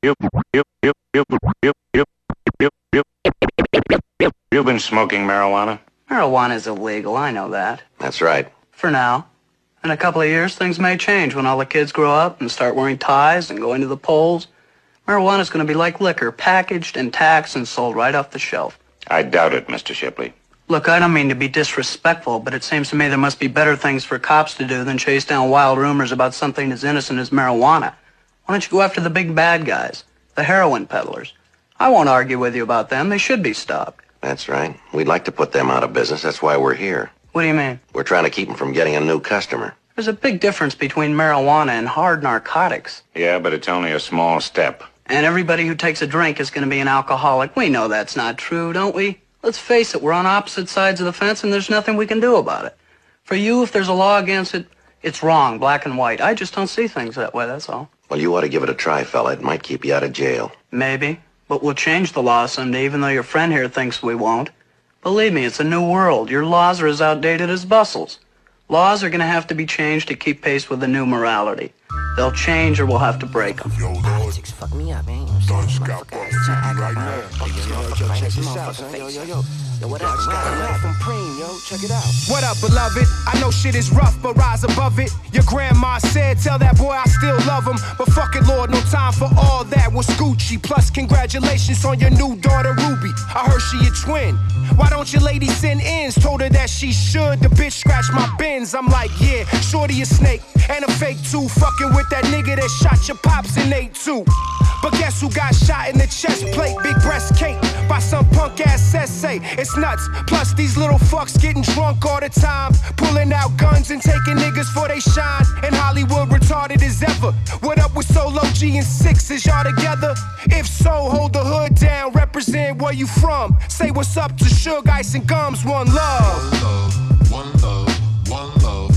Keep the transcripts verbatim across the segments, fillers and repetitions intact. You, you, you, you, you, you, you, you, you, you've been smoking marijuana? Marijuana is illegal, I know that. That's right. For now. In a couple of years, things may change when all the kids grow up and start wearing ties and going to the polls. Marijuana's going to be like liquor, packaged and taxed and sold right off the shelf. I doubt it, Mister Shipley. Look, I don't mean to be disrespectful, but it seems to me there must be better things for cops to do than chase down wild rumors about something as innocent as marijuana. Why don't you go after the big bad guys, the heroin peddlers? I won't argue with you about them. They should be stopped. That's right. We'd like to put them out of business. That's why we're here. What do you mean? We're trying to keep them from getting a new customer. There's a big difference between marijuana and hard narcotics. Yeah, but it's only a small step. And everybody who takes a drink is going to be an alcoholic. We know that's not true, don't we? Let's face it, we're on opposite sides of the fence, and there's nothing we can do about it. For you, if there's a law against it, it's wrong, black and white. I just don't see things that way, that's all. Well, you ought to give it a try, fella. It might keep you out of jail. Maybe. But we'll change the law someday, even though your friend here thinks we won't. Believe me, it's a new world. Your laws are as outdated as bustles. Laws are going to have to be changed to keep pace with the new morality. They'll change or we'll have to break them. Yo, politics fuck me up, man. Don't scalp up. Right now. Yo, yo, yo. Yo, what up? From Preem, yo. Check it out. What up, beloved? I know shit is rough, but rise above it. Your grandma said, tell that boy I still love him. But fuck it, Lord, no time for all that was Gucci. Plus, congratulations on your new daughter, Ruby. I heard she a twin. Why don't your lady send ends? Told her that she should. The bitch scratched my bins. I'm like, yeah, shorty a snake. And a fake too, fucking with that nigga that shot your pops in eight two. But guess who got shot in the chest plate? Big breast cake by some punk ass sensei. It's nuts. Plus these little fucks getting drunk all the time, pulling out guns and taking niggas for they shine. And Hollywood retarded as ever. What up with Solo G and Six? Is y'all together? If so, hold the hood down. Represent where you from. Say what's up to Suge, Ice and Gums. One love. One love. One love. One love.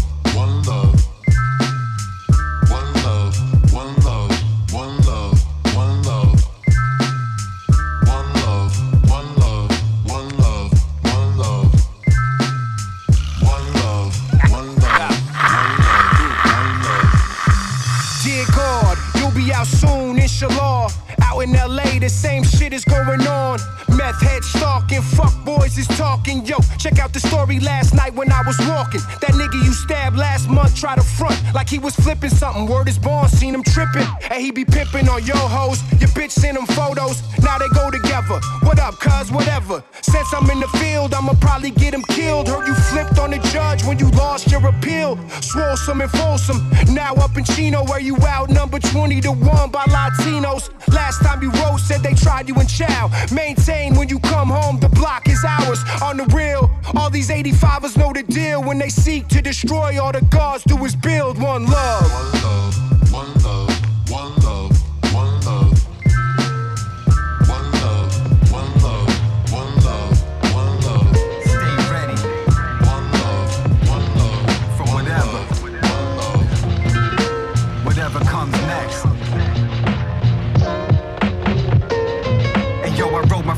Soon, inshallah. Out in L A, the same shit is going on. Meth head stalking, fuck boys is talking. Yo, check out the story last night when I was walking. That nigga you stabbed last month tried to front like he was flipping something. Word is born, seen him tripping. And he be pimping on yo hoes. Your bitch sent him photos, now they go together. What up, cuz? Whatever. Since I'm in the field, I'ma probably get him killed. Heard you flipped on the judge when you lost your appeal. Swolesome and fulsome. Now up in Chino, where you out number twenty to one by Latinos. Last time you wrote, said they tried you in chow. Maintain when you come home, the block is ours. On the real, all these eighty-fivers know the deal. When they seek to destroy, all the gods do is build one love. One love, one love, one love.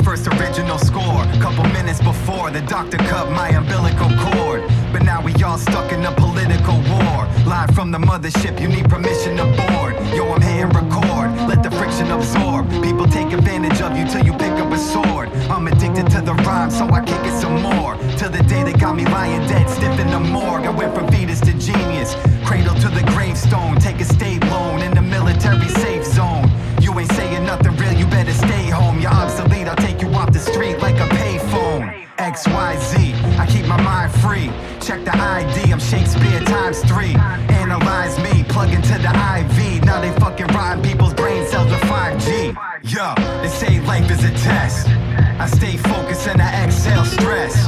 First original score, couple minutes before the doctor cut my umbilical cord. But now we all stuck in a political war. Live from the mothership, you need permission to board. Yo, I'm hitting record, let the friction absorb. People take advantage of you till you pick up a sword. I'm addicted to the rhyme, so I kick it some more. Till the day they got me lying dead, stiff in the morgue. I went from fetus to genius, cradle to the gravestone. Take a state loan in the military safe zone. You ain't saying nothing real, you better stay home. You're obsolete, I'll take you off the street like a payphone. X, Y, Z, I keep my mind free. Check the I D, I'm Shakespeare times three. Analyze me, plug into the I V. Now they fucking rotting people's brain cells with five G. Yo, they say life is a test. I stay focused and I exhale stress.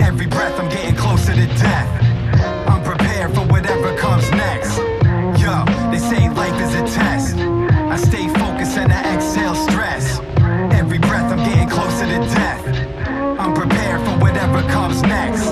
Every breath I'm getting closer to death. I'm prepared for whatever comes next. Yo, they say life is a test. I stay focused and I exhale stress. Every breath I'm getting closer to death. I'm prepared for whatever comes next.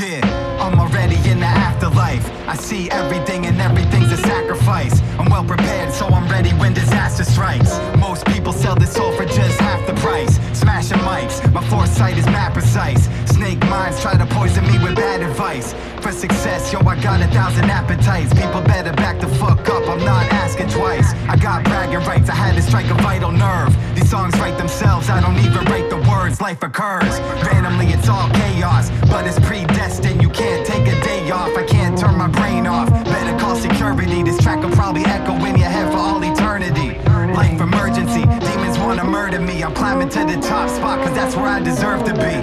Yeah, I'm already in the afterlife. I see everything and everything's a sacrifice. I'm well prepared so I'm ready when disaster strikes. Most people sell their soul for just half the price. Smashing mics, my foresight is mad precise. Snake minds try to poison me with bad advice. For success, yo, I got a thousand appetites. People better back the fuck up, I'm not asking twice. I got bragging rights, I had to strike a vital nerve. These songs write themselves, I don't even write the words. Life occurs, randomly it's all chaos, but it's predestined, you can't take a day off. I can't turn my brain off, better call security. This track will probably echo in your head for all eternity. Life emergency, demons wanna murder me. I'm climbing to the top spot, cause that's where I deserve to be.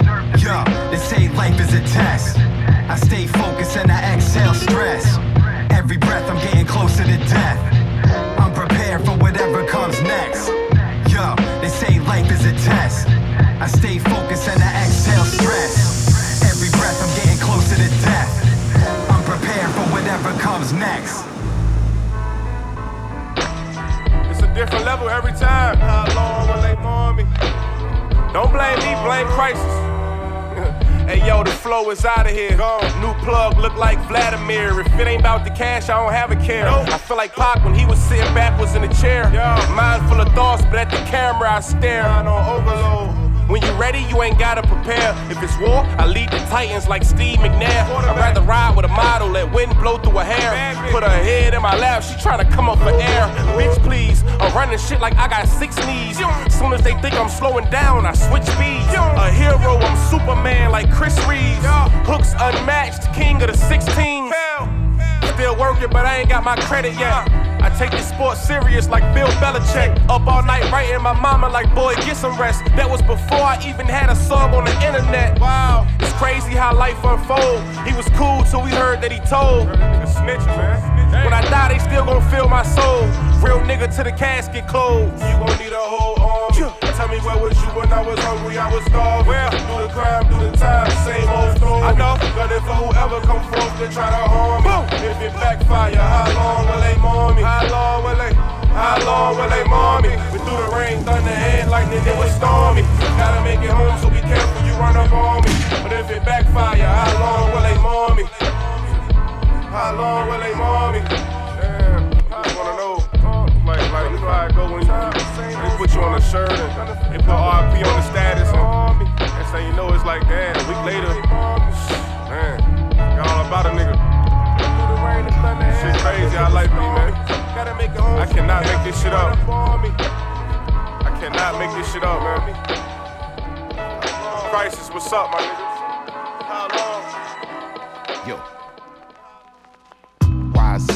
Yo, they say life is a test, I stay focused and I exhale stress. Every breath I'm getting closer to death, I'm prepared for whatever comes next. Yo, they say life is a test, I stay focused and I exhale stress. Every breath I'm getting closer to death, I'm prepared for whatever comes next. It's a different level every time. How long will they mourn me? Don't blame me, blame Crisis. Hey yo, the flow is out of here. Gone. New plug look like Vladimir. If it ain't about the cash, I don't have a care. Nope. I feel like Pac when he was sitting backwards in the chair. Yo. Mind full of thoughts, but at the camera I stare. Mind on overload. When you're ready, you ain't gotta prepare. If it's war, I lead the Titans like Steve McNair. I'd rather ride with a model, let wind blow through her hair. Baby. Put her head in my lap, she tryna come up for air. Bitch, please, I'm running shit like I got six knees. Soon as they think I'm slowing down, I switch speeds. A hero, I'm Superman like Chris Reeves. Hooks unmatched, king of the sixteens. Still working, but I ain't got my credit yet. I take this sport serious like Bill Belichick. Up all night writing my mama like, boy, get some rest. That was before I even had a song on the internet. Wow, it's crazy how life unfolds. He was cool till we heard that he told. Snitch, man. When I die, they still gon' feel my soul. Real nigga to the casket closed. You gon' need a whole army. Yeah. Tell me where was you when I was hungry, I was starved. Well, do the crime, do the time, same old story. I know. Gunning for whoever come forth to try to harm me. Boom. If it backfire, how long will they mourn me? How long will they, how long will they mourn me? We through the rain, thunder, and lightning, it was stormy. Gotta make it home, so be careful you run up on me. But if it backfire, how long will they mourn me? How long will they mourn me? Damn, I just wanna know. Like, like, you know how it go when you, they put you on a shirt and they put R P on the status and that's how you know it's like that. A week later, man, got all about a nigga. Shit crazy, I like me, man. I cannot make this shit up. I cannot make this shit up, man. Crisis, what's up, my nigga? How long? Yo.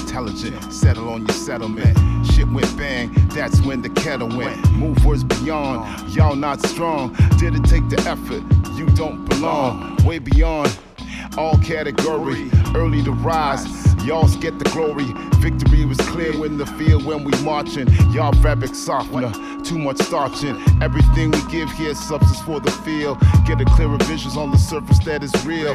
Intelligent, settle on your settlement. Shit went bang, that's when the kettle went. Move words beyond, y'all not strong. Didn't take the effort, you don't belong. Way beyond, all category. Early to rise, y'all get the glory. Victory was clear in the field when we marching. Y'all fabric softener, too much starching. Everything we give here is substance for the field. Get a clearer vision on the surface that is real.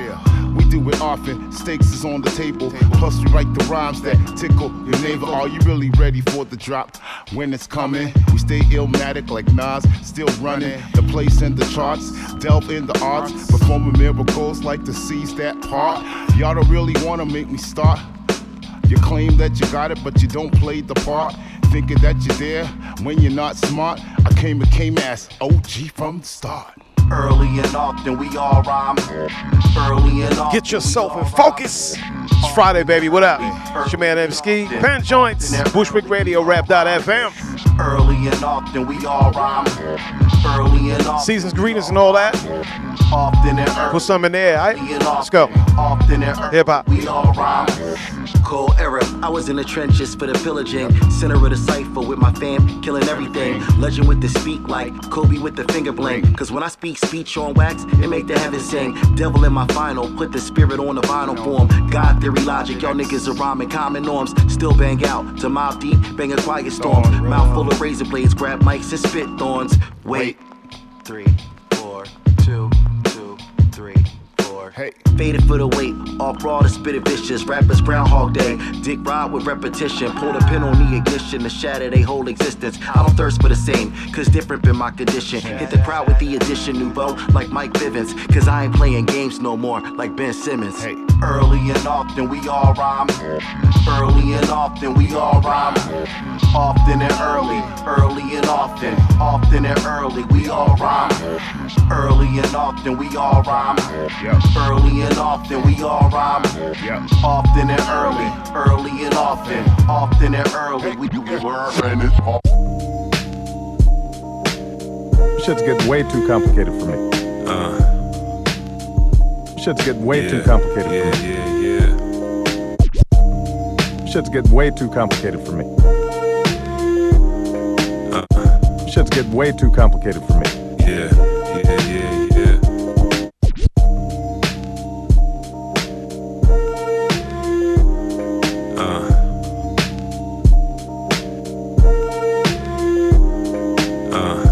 We do it often, stakes is on the table. Plus we write the rhymes that tickle your neighbor. Are you really ready for the drop when it's coming? We stay illmatic like Nas, still running. The place in the charts, delve in the arts. Performing miracles like to seize that part. Y'all don't really wanna make me start. You claim that you got it, but you don't play the part. Thinking that you're there when you're not smart. I came and came as O G from the start. Early and often we all rhyme. Early and often. Get yourself in focus. It's Friday, baby. What up? It's your man M. Ski. Pan Joints. Bushwick Radio Rap dot f m. Early and often we all rhyme. Early and often. Season's greetings and all that. Often and early. Put some in there, all right? Let's go. Often and early. Hip hop. We all rhyme. Cold era, I was in the trenches for the pillaging. Center of the cipher with my fam, killing everything. Legend with the speak like Kobe with the finger blink. Cause when I speak speech on wax, it make the heaven sing. Devil in my final, put the spirit on the vinyl form. God theory logic, y'all niggas are rhyming common norms. Still bang out to mob deep, banging quiet storms. Mouth full of razor blades, grab mics and spit thorns. Wait, three, four, two, two, three. Hey. Faded for the weight, off raw to spit it vicious. Rappers Groundhog Day, dick ride with repetition. Pull the pin on the ignition to shatter they whole existence. I don't thirst for the same, cause different been my condition. Hit the crowd with the addition, nouveau, like Mike Bivins. Cause I ain't playing games no more, like Ben Simmons. Hey. Early and often we all rhyme. Early and often we all rhyme. Often and early, early and often. Often and early we all rhyme. Early and often we all rhyme. Early and often we all rhyme. Often and early, early and often. Often and early we all rhyme. Shit's getting way too complicated for me. Uh. Shit's getting way yeah, too complicated yeah, for me. Yeah, yeah. Shit's getting way too complicated for me. Uh-uh. Shit's getting way too complicated for me. Yeah, yeah, yeah, yeah. Uh. Uh.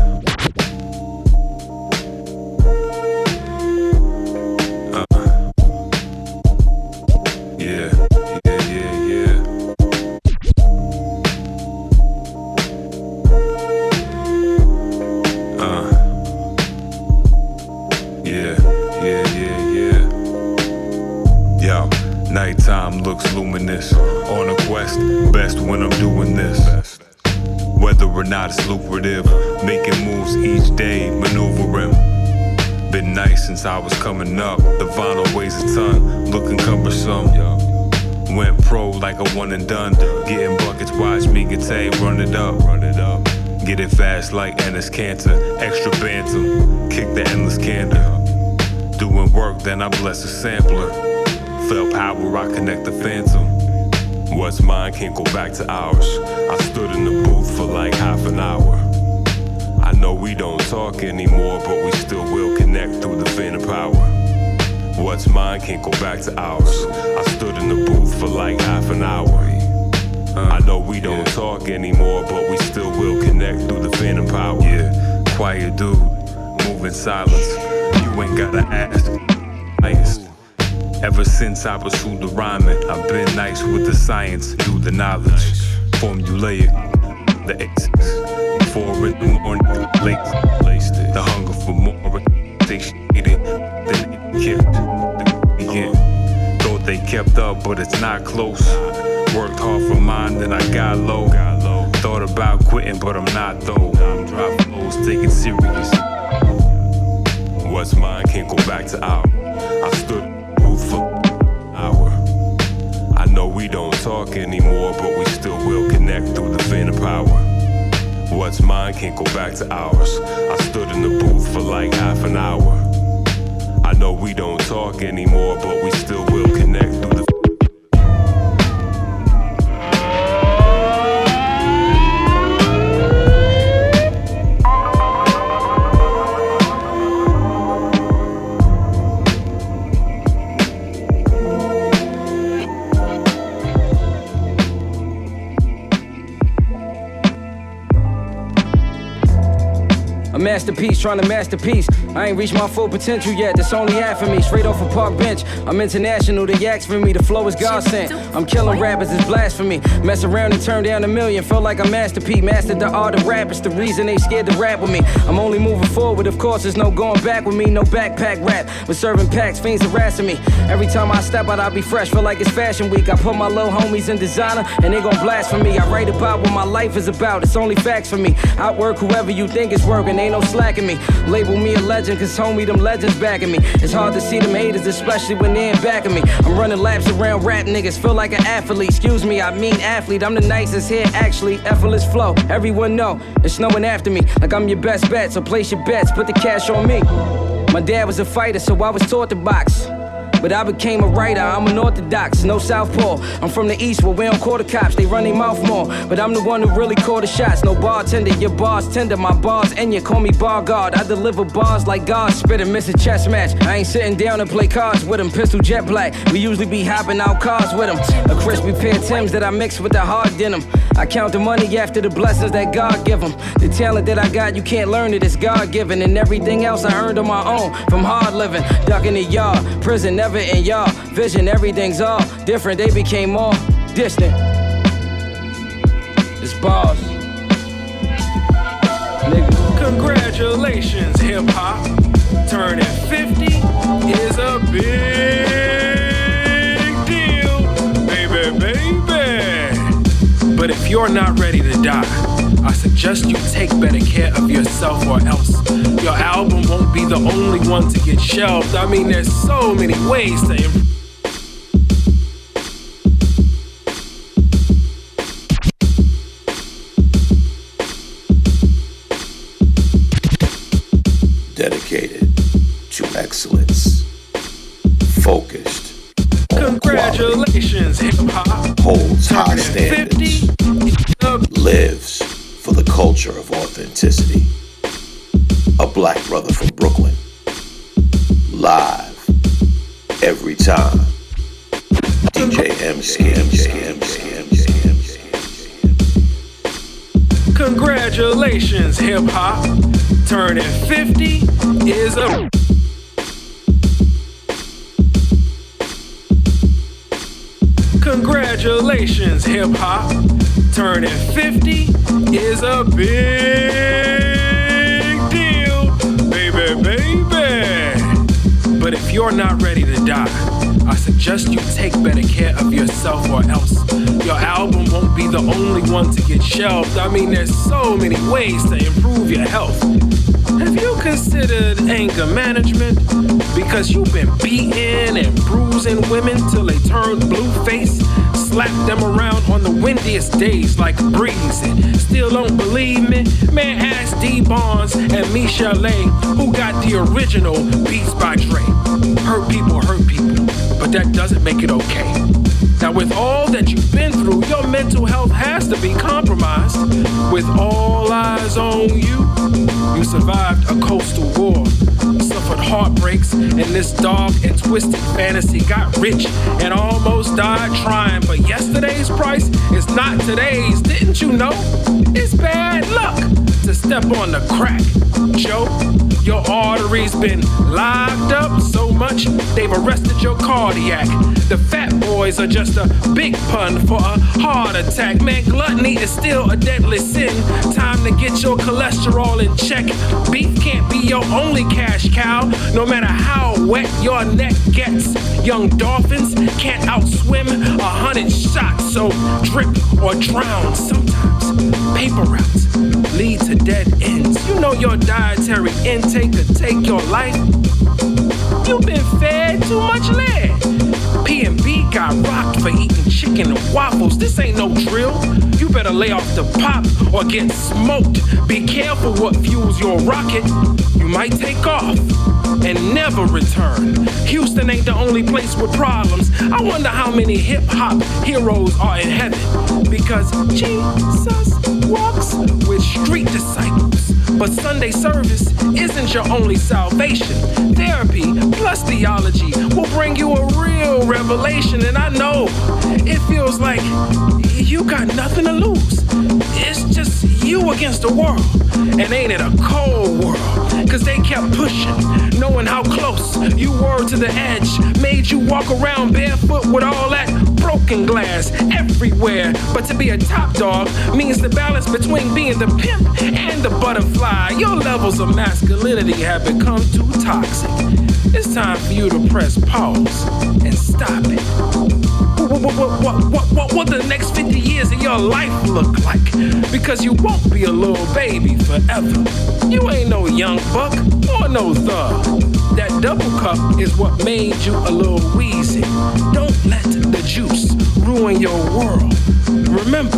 Since I was coming up, the vinyl weighs a ton, looking cumbersome. Went pro like a one and done, getting buckets, watch me get tape, run it up. Get it fast like Ennis Cantor, extra bantam, kick the endless candor. Doing work, then I bless a sampler. Felt power, I connect the phantom. What's mine can't go back to ours. I stood in the booth for like half an hour. I know we don't talk anymore, but we still will connect through the phantom power. What's mine can't go back to ours. I stood in the booth for like half an hour. I know we don't yeah. talk anymore, but we still will connect through the phantom power. Yeah, quiet dude, move in silence. You ain't gotta ask. Nice. Ever since I pursued the rhyming, I've been nice with the science, do the knowledge, formulaic, the X's. For it, more placed it. The hunger for more, they shaded, then it kept the begin. Thought they kept up, but it's not close. Worked hard for mine, then I got low. Thought about quitting, but I'm not though. I'm dropping lows, taking serious. What's mine can't go back to ours. I stood booth for an hour. I know we don't talk anymore, but we still will connect through the phantom power. What's mine can't go back to ours. I stood in the booth for like half an hour. I know we don't talk anymore, but we still will connect through the masterpiece, trying to masterpiece. I ain't reached my full potential yet, that's only half of me. Straight off a park bench, I'm international, the yaks for me, the flow is God sent. I'm killing rappers, it's blasphemy. Mess around and turn down a million, feel like a masterpiece. Mastered the art of rap, it's the reason they scared to rap with me. I'm only moving forward, of course, there's no going back with me. No backpack rap, but serving packs, fiends harassing me. Every time I step out, I be fresh, feel like it's fashion week. I put my little homies in designer, and they gon' blast for me. I write about what my life is about, it's only facts for me. I work whoever you think is working, ain't no slacking me. Label me a legend, cause homie, them legends backing me. It's hard to see them haters, especially when they ain't backing me. I'm running laps around rap niggas, feel like an athlete. Excuse me, I mean athlete. I'm the nicest here, actually. Effortless flow, everyone know it's snowing after me. Like I'm your best bet, so place your bets, put the cash on me. My dad was a fighter, so I was taught to box. But I became a writer, I'm an orthodox, no southpaw. I'm from the east where we don't call the cops, they run their mouth more. But I'm the one who really call the shots, no bartender, your bar's tender. My bar's and you call me bar guard, I deliver bars like God. Spit and miss a chess match, I ain't sitting down and play cards with them. Pistol jet black, we usually be hopping out cars with them. A crispy pair of Tims that I mix with the hard denim. I count the money after the blessings that God give them. The talent that I got, you can't learn it, it's God given. And everything else I earned on my own, from hard living. Ducking the yard, prison, never in y'all vision, everything's all different. They became all distant. It's balls. Nigga. Congratulations, hip hop. Turning fifty is a big But if you're not ready to die, I suggest you take better care of yourself or else. Your album won't be the only one to get shelved. I mean, there's so many ways to improve. Dedicated to excellence. Focused. Congratulations, hip-hop. Holds high standards. Lives for the culture of authenticity. A black brother from Brooklyn. Live. Every time. D J M C M C M C M C M C M C. Congratulations, hip-hop. Turning fifty is a... Congratulations, hip-hop. Turning fifty is a big deal, baby, baby. But if you're not ready to die, I suggest you take better care of yourself or else. Your album won't be the only one to get shelved. I mean, there's so many ways to improve your health. Have you considered anger management? Because you've been beating and bruising women till they turned blue-faced, slapped them around on the windiest days like a breeze. And still don't believe me? Man, ask Dee Barnes and Michelle, who got the original beats by Dre. Hurt people hurt people, but that doesn't make it okay. Now with all that you've been through, your mental health has to be compromised. With all eyes on you, you survived a coastal war, suffered heartbreaks, and this dark and twisted fantasy got rich and almost died trying. But yesterday's price is not today's, didn't you know? It's bad luck to step on the crack, Joe. Your arteries been locked up so much, they've arrested your cardiac. The fat boys are just a big pun for a heart attack. Man, gluttony is still a deadly sin. Time to get your cholesterol in check. Beef can't be your only cash cow, no matter how wet your neck gets. Young dolphins can't outswim a hundred shots, so drip or drown. Sometimes paper routes lead to dead ends. You know your dietary intake could take your life. You've been fed too much lead. P and B got rocked for eating chicken and waffles. This ain't no drill. You better lay off the pop or get smoked. Be careful what fuels your rocket. You might take off and never return. Houston ain't the only place with problems. I wonder how many hip-hop heroes are in heaven. Because Jesus walks with street disciples. But Sunday service isn't your only salvation. Therapy plus theology will bring you a real revelation. And I know it feels like you got nothing to lose. It's just you against the world. And ain't it a cold world? Cause they kept pushing, knowing how close you were to the edge. Made you walk around barefoot with all that broken glass everywhere. But to be a top dog means the balance between being the pimp and the butterfly. Your levels of masculinity have become too toxic. It's time for you to press pause and stop it. What, what, what, what, what, what will the next fifty years of your life look like? Because you won't be a little baby forever. You ain't no young buck or no thug. That double cup is what made you a little wheezy. Don't let the juice ruin your world. Remember,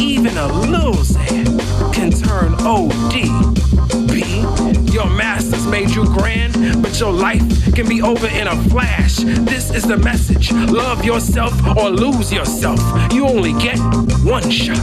even a little Zan can turn O D B. Your masters made you grand, but your life can be over in a flash. This is the message. Love yourself or lose yourself. You only get one shot.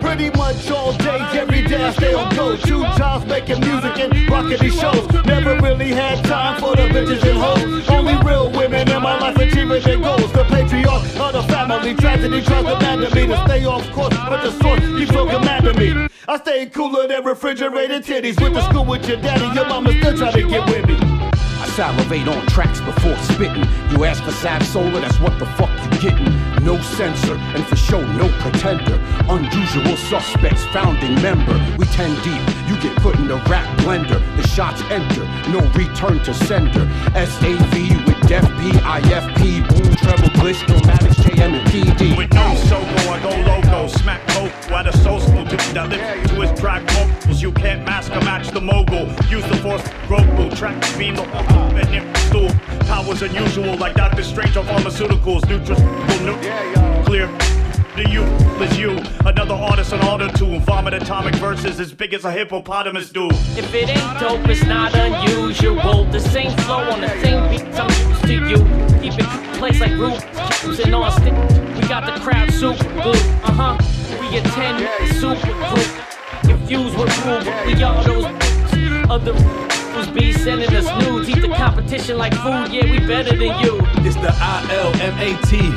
Pretty much all day, every day I stay on go. Two times making music and rocking these shows. Never really had time for the bitches and hoes. Only real women in my life achieving their goals. The patriarch of the family, tragedy tries to madden me. To stay off course, but the source keeps looking mad at me. I stay cooler than refrigerated titties. Went to school with your daddy, your mama still trying to get with me. I salivate on tracks before spitting. You ask for sad solar, that's what the fuck you getting. No censor, and for show no pretender. Unusual suspects, founding member. We ten deep, you get put in the rap blender. The shots enter, no return to sender. S A V with Def P I F P, Boom, Treble, Bliss, Nomadics, J M, and P D. With no solo, I go loco, smack coke, while the social dude that lives to his track vocals. You can't mask or match the mogul. Use the force, vocal, track the beam, and it stool. Powers unusual, like Doctor Strange on pharmaceuticals, nutraceuticals, nu- clear. The you is you, another artist on auto-tune. Vomit atomic verses as big as a hippopotamus do. If it ain't dope, it's not unusual. The same flow on the same beats, I'm used to you. Keep it place like root, and on stick. We got the crowd super blue, uh-huh. We attend the super cool. Confused with rude, but we all those other be sending us nudes. Eat the competition like food, yeah, we better than you. It's the I L M A T.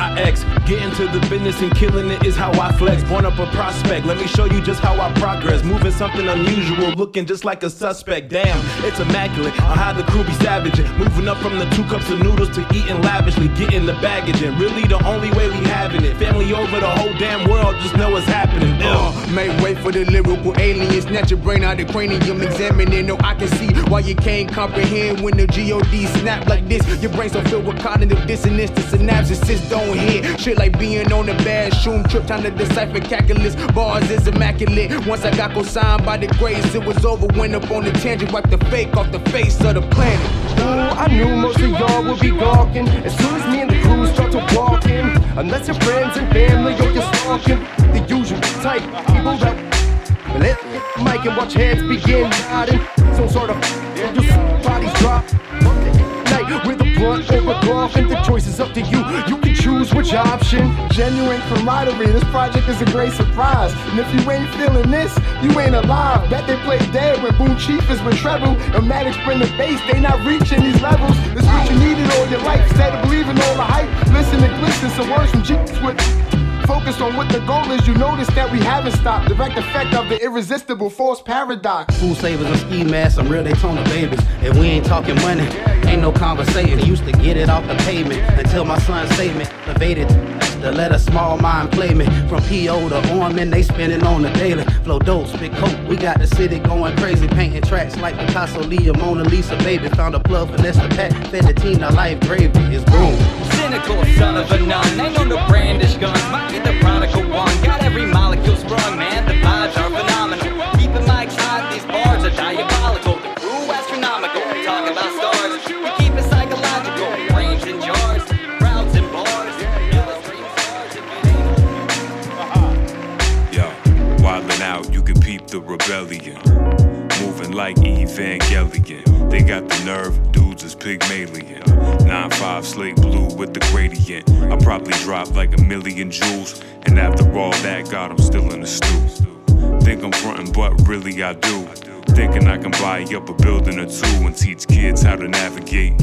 I X, get into the business and killing it is how I flex. Born up a prospect, let me show you just how I progress. Moving something unusual, looking just like a suspect. Damn, it's immaculate on how the crew be savaging. Moving up from the two cups of noodles to eating lavishly, getting the baggage in. Really the only way we having it. Family over the whole damn world, just know what's happening. Uh, make way for the lyrical aliens. Snatch your brain out of the cranium, examining. No, I can see why you can't comprehend when the G O D snap like this. Your brain's so filled with cognitive dissonance. The synapses just don't hit. Shit like being on the bathroom trip, time to decipher calculus. Bars is immaculate. Once I got co-signed by the grace, it was over. Went up on the tangent, wiped the fake off the face of the planet. Ooh, I knew most of y'all would be gawking as soon as me and the crew start to walk in. Unless your friends and family or you're stalking the usual type people that let the mic and watch heads begin nodding. Some sort of f- bodies drop night with a blunt or a golf, and the choice is up to you. You can choose which option. Genuine camaraderie, this project is a great surprise. And if you ain't feeling this, you ain't alive. Bet they play dead when Boom Chief is with Treble and Maddox bring the bass, they not reaching these levels. This what you needed all your life, instead of believing all the hype. Listen to glisten, some words from Jesus with focused on what the goal is, you notice that we haven't stopped. Direct effect of the irresistible force paradox. Food savers and ski masks, I'm real Daytona babies. If we ain't talking money, ain't no conversation. Used to get it off the pavement until my son's statement evaded to let a small mind play me. From P O to Orman, they spinning on the daily. Flow dope, spit coke, we got the city going crazy. Painting tracks like Picasso, Leo, Mona Lisa, baby. Found a plug, finesse the pack, fed the team, our life gravy is boom. Cynical son of a nun, ain't on the brandish guns. Might be the prodigal one, got every molecule sprung, man. The vibes are phenomenal. Keeping my excited, these bars are diabolical. The crew astronomical, talking about stars. We keep it psychological, range in jars, routes and bars. Out, you can peep the rebellion, moving like Evangelion. They got the nerve, dudes is Pygmalion. nine five slate blue with the gradient. I probably dropped like a million jewels, and after all that, God, I'm still in the stew. Think I'm frontin', but really I do. Thinking I can buy up a building or two and teach kids how to navigate.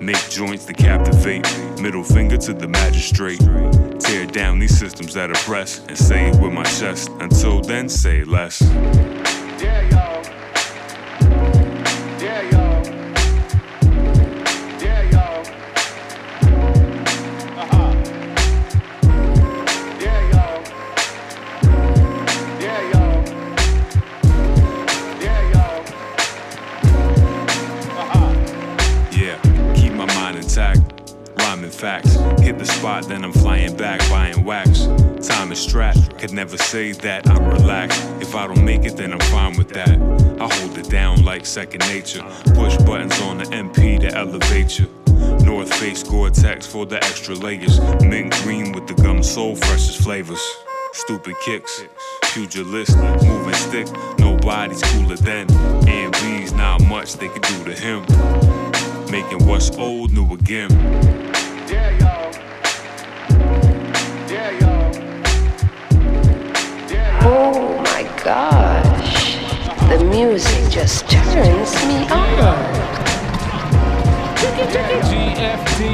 Make joints to captivate, middle finger to the magistrate. Tear down these systems that oppress and say it with my chest. Until then, say less. Yeah, yo. Yeah, yo. Yeah, yo. Uh-huh. Yeah, yo. Yeah, yo. Yeah, yo. Uh-huh. Yeah, keep my mind intact. Rhyming facts, hit the spot, then I'm flying back, buying wax. Time is strapped, could never say that I'm relaxed. If I don't make it, then I'm fine with that. I hold it down like second nature. Push buttons on the M P to elevate you. North Face Gore-Tex for the extra layers. Mint green with the gum soul, freshest flavors. Stupid kicks, pugilist, moving stick. Nobody's cooler than M B's, not much they could do to him. Making what's old new again. Yeah, yo. Yeah, yo. Yeah, yo. Oh my gosh. The music just turns me on. G F T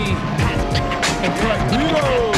and Black Widow.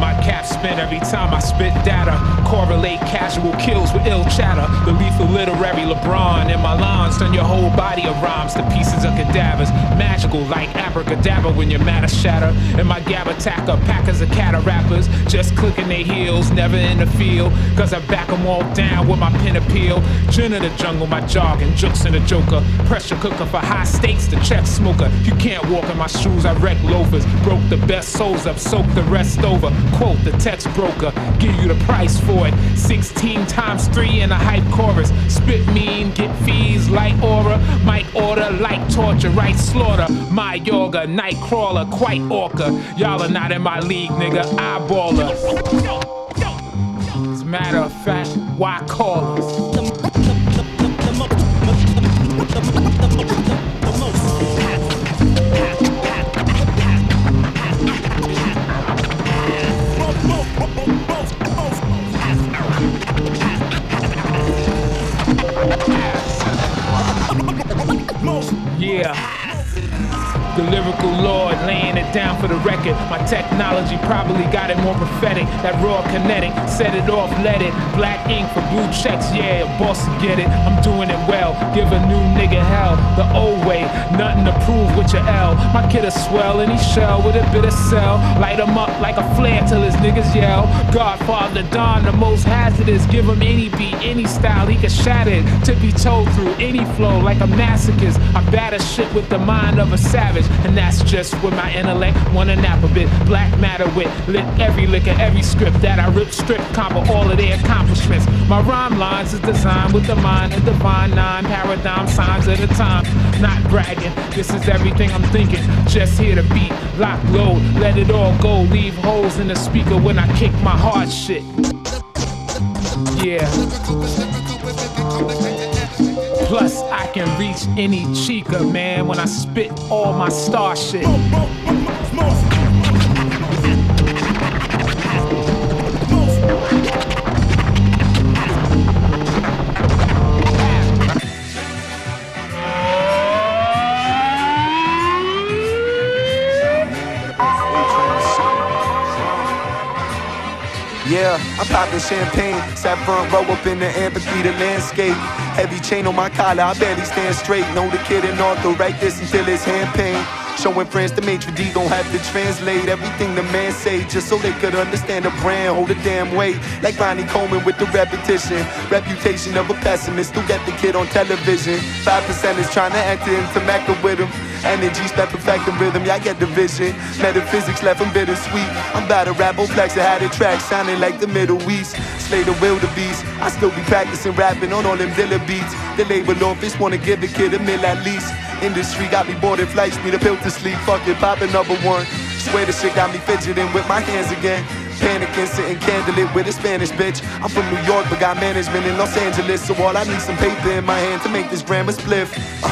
My cap spin every time I spit data. Correlate casual kills with ill chatter. The lethal literary LeBron in my lines. Turn your whole body of rhymes to pieces of cadavers. Magical like abracadabra when your matter shatter. And my gab attacker, packers of cataract rappers. Just clicking their heels, never in the field. Cause I back them all down with my pen appeal. Gin of the jungle, my jargon. Jokes in the joker. Pressure cooker for high stakes, the check smoker. You can't walk in my shoes, I wreck loafers. Broke the best souls up, soaked the rest over. Quote the text broker, give you the price for it. Sixteen times three in a hype chorus. Spit mean, get fees, light aura. Might order, light torture, right slaughter. My yoga, night crawler, quite orca. Y'all are not in my league, nigga, eyeballer. As a matter of fact, why call us? Yeah. The lyrical lord laying it down for the record. My technology probably got it more prophetic. That raw kinetic, set it off, let it. Black ink for blue checks, yeah, boss get it. I'm doing it well, give a new nigga hell. The old way, nothing to prove with your L. My kid a swell and he shell with a bit of cell. Light him up like a flare till his niggas yell. Godfather Don, the most hazardous. Give him any beat, any style, he can shatter it. To be told through any flow like a masochist. I batter shit with the mind of a savage. And that's just with my intellect, wanna nap a bit. Black matter wit, lit every liquor, every script that I rip, strip, copper all of their accomplishments. My rhyme lines is designed with the mind, the divine nine paradigm signs at a time. Not bragging, this is everything I'm thinking. Just hear the beat, lock, load, let it all go. Leave holes in the speaker when I kick my hard shit. Yeah. Plus, I can reach any chica, man, when I spit all my star shit. Yeah, I'm popping champagne, sat front row up in the amphitheater landscape. Heavy chain on my collar, I barely stand straight. Know the kid and Arthur, write this until it's hand pain. Showing friends the maitre d' gon' have to translate everything the man say, just so they could understand the brand, hold the damn weight. Like Ronnie Coleman with the repetition, reputation of a pessimist who got the kid on television. Five percent is trying to enter into Mecca with him. Energy, step perfecting rhythm, y'all get the vision. Metaphysics left them bittersweet. I'm about to rap, Oplex, I had a track sounding like the Middle East. Slay the wildebeest, I still be practicing rapping on all them Dilla beats. The label office wanna give the kid a mill at least. Industry got me bored, it flights me the pill to sleep. Fuck it, pop another one. Swear the shit got me fidgeting with my hands again. Panicking, sitting candlelit with a Spanish bitch. I'm from New York, but got management in Los Angeles. So all I need some paper in my hand to make this grammar spliff. Uh.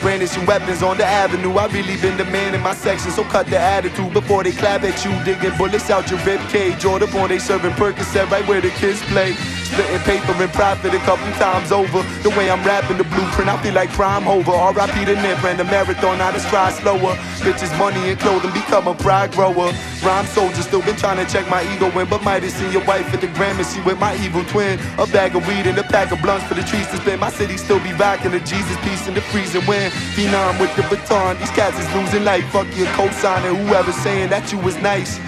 Brandishing weapons on the avenue, I really been the man in my section. So cut the attitude before they clap at you. Digging bullets out your ribcage. Order porn, they serving Percocet right where the kids play. Splitting paper and profit a couple times over. The way I'm rapping the blueprint, I feel like prime hover. R I P the nip, ran the marathon, I just try slower. Bitches, money, and clothing, become a pride grower. Rhyme soldier, still been trying to check my ego in. But might have seen your wife at the gram and she with my evil twin. A bag of weed and a pack of blunts for the trees to spend. My city still be rocking the Jesus piece in the freezing wind. Phenom with the baton, these cats is losing life. Fuck your cosign and whoever saying that you was nice.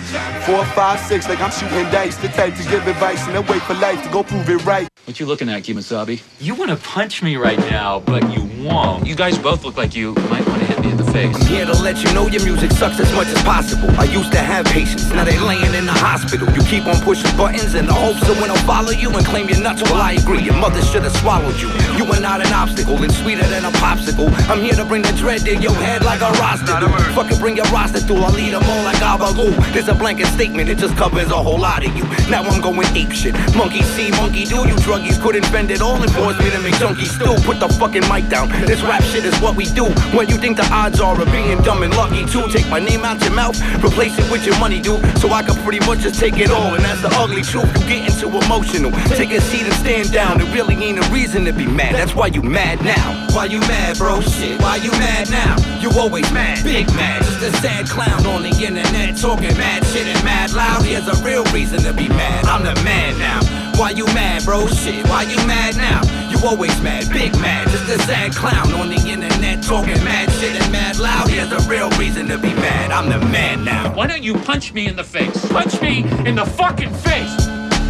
Four, five, six, like I'm shooting dice. The type to give advice and then wait for life to go prove it right. What you looking at, Kimasabi? You want to punch me right now, but you won't. You guys both look like you might want to hit me in the face. I'm here to let you know your music sucks as much as possible. I used to have patients, now they laying in the hospital. You keep on pushing buttons in the hopes that when I follow you and claim your nuts, well I agree, your mother should have swallowed you. You are not an obstacle and sweeter than a popsicle. I'm here to bring the dread to your head like a roster. Fucking bring your roster through, I'll lead them all like Gabagool. There's a blanket statement, it just covers a whole lot of you. Now I'm going ape shit, monkey see monkey do, you druggies couldn't bend it all and force me to make junkies stew. Put the fucking mic down, this rap shit is what we do. When you think the odds are of being dumb and lucky too, take my name out your mouth, replace it with your money dude. So I could pretty much just take it all, and that's the ugly truth, you getting too emotional. Take a seat and stand down, there really ain't a reason to be mad, that's why you mad now. Why you mad bro, shit, why you mad now? You always mad, big mad, just a sad clown on the internet talking mad shit and mad loud. Here's a real reason to be mad, I'm the man now. Why you mad bro, shit, why you mad now? You always mad, big mad, just a sad clown on the internet talking mad shit and mad loud. Here's a real reason to be mad, I'm the man now. Why don't you punch me in the face? Punch me in the fucking face!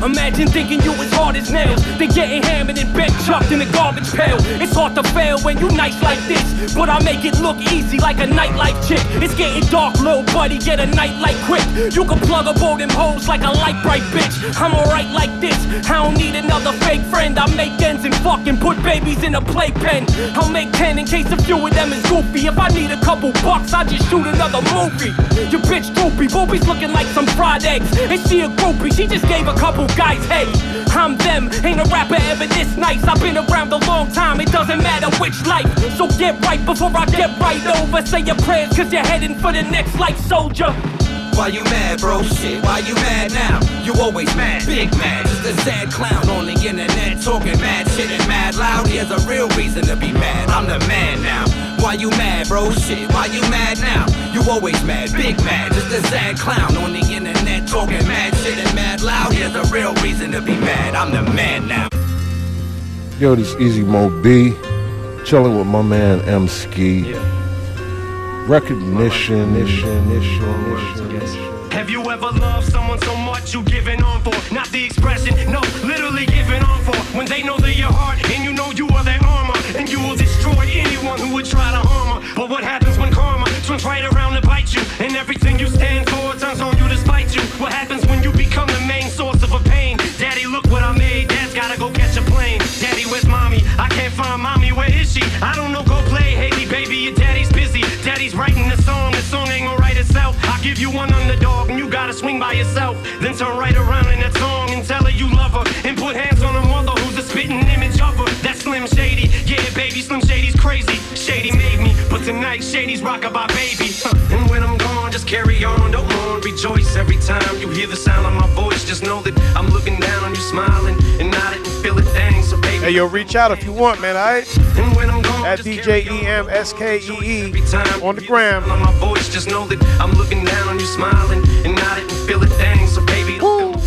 Imagine thinking you as hard as nails, then getting hammered and bent, chucked in a garbage pail. It's hard to fail when you nice like this, but I make it look easy like a nightlife chick. It's getting dark, little buddy, get a nightlight quick. You can plug up all them hoes like a light bright bitch. I'm alright like this, I don't need another fake friend. I make ends and fucking put babies in a playpen. I'll make ten in case a few of them is goofy. If I need a couple bucks, I just shoot another movie. Your bitch droopy, boobies looking like some fried eggs. And she a groupie, she just gave a couple guys, hey, I'm them, ain't a rapper ever this nice. I've been around a long time, it doesn't matter which life. So get right before I get right over. Say your prayers, cause you're heading for the next life, soldier. Why you mad bro, shit, why you mad now? You always mad, big mad, just a sad clown on the internet talking mad shit and mad loud. Here's a real reason to be mad, I'm the man now. Why you mad bro, shit, why you mad now? You always mad, big mad, just a sad clown on the internet talking mad shit and mad loud. Here's a real reason to be mad, I'm the man now. Yo, this Easy Mo B, chilling with my man M Ski. Yeah. Recognition, recognition, recognition, recognition. Have you ever loved someone so much you giving on for? Not the expression, no, literally giving on for. When they know they're your heart and you know you are their armor, and you will destroy anyone who would try to harm her. But what happens when karma turns right around to bite you, and everything you stand for turns on you to spite you? What happens when you become the main source of a pain? Daddy, look what I made, Dad's gotta go catch a plane. Daddy, where's mommy? I can't find mommy, where is she? I don't know, go play Haley, baby, your daddy's busy. Daddy's writing the song, the song ain't gonna write itself. I'll give you one underdog and you gotta swing by yourself. Then turn right around in that song and tell her you love her, and put hands on her mother who's a spitting image of her. That's Slim Shady, yeah baby, Slim Shady's crazy. Shady made me, but tonight Shady's rockin' by baby. And when I'm gone, just carry on, don't mourn, rejoice. Every time you hear the sound of my voice, just know that I'm looking down on you, smiling and nodding and feeling things. So baby, hey yo, reach out if you want, man, alright? And when I'm gone, at D J E M S K E E on the gram. My voice, just know that I'm looking down on you, smiling and nodding and feeling things. So baby,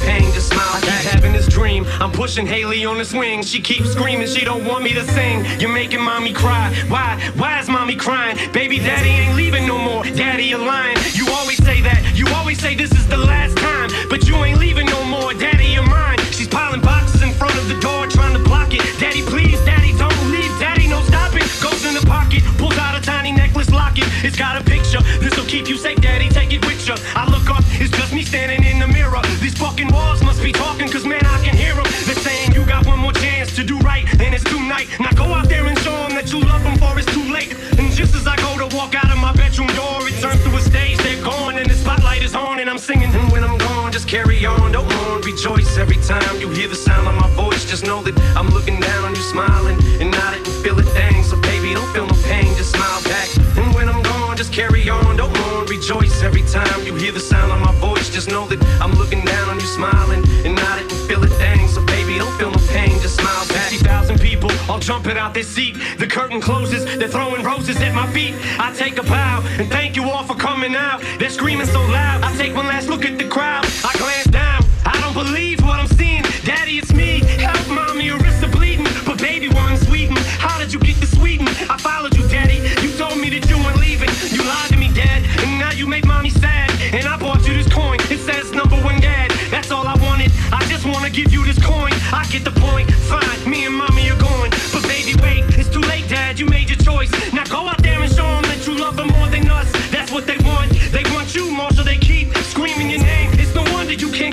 pain, just smile. I keep having this dream, I'm pushing Haley on the swing. She keeps screaming, she don't want me to sing. You're making mommy cry. Why? Why is mommy crying? Baby, daddy ain't leaving no more. Daddy, you're lying. You always say that. You always say this is the last time, but you ain't leaving no more. Daddy, you're mine. She's piling boxes in front of the door, trying to block it. Daddy, please. Daddy, don't leave. Daddy, no, stop it. Goes in the pocket, pulls out a tiny necklace locket. It's got a picture. This'll keep you safe, Daddy. Take it with you. I look up, it's just me standing in the mirror. These fucking walls must be talking, cause man, I can hear them. They're saying you got one more chance to do right, and it's tonight. Now go out there and show them that you love them, for it's too late. And just as I go to walk out of my bedroom door, it turns to a stage. They're gone, and the spotlight is on, and I'm singing. And when I'm gone, just carry on, don't mourn, rejoice. Every time you hear the sound of my voice, just know that I'm looking down on you, smiling and nodding and feeling things. So baby, don't feel no pain, just smile back. And when I'm gone, just carry on, don't mourn, rejoice. Every time you hear the sound of my voice, just know that I'm looking down on you, smiling and nodding and feeling things. So baby, don't feel no pain, just smile back. Fifty thousand people all jumping out their seat. The curtain closes, they're throwing roses at my feet. I take a bow and thank you all for coming out. They're screaming so loud, I take one last look at the crowd. I glance down, I don't believe what I'm seeing. Daddy, it's me, help mommy, your wrists are bleeding. But baby, why I'm sweetin'? How did you get to Sweden? I followed you, daddy, you told me that you weren't leaving. You lied to me, dad, and now you made mommy sad. And I bought you this coin, it says number one dad. That's all I wanted, I just wanna give you this coin. I get the point, fine, me and mommy are going. But baby, wait, it's too late, dad, you made your choice. Now go out there and show them that you love them more than us. That's what they want, they want you more, so they keep screaming your name. It's no wonder you can't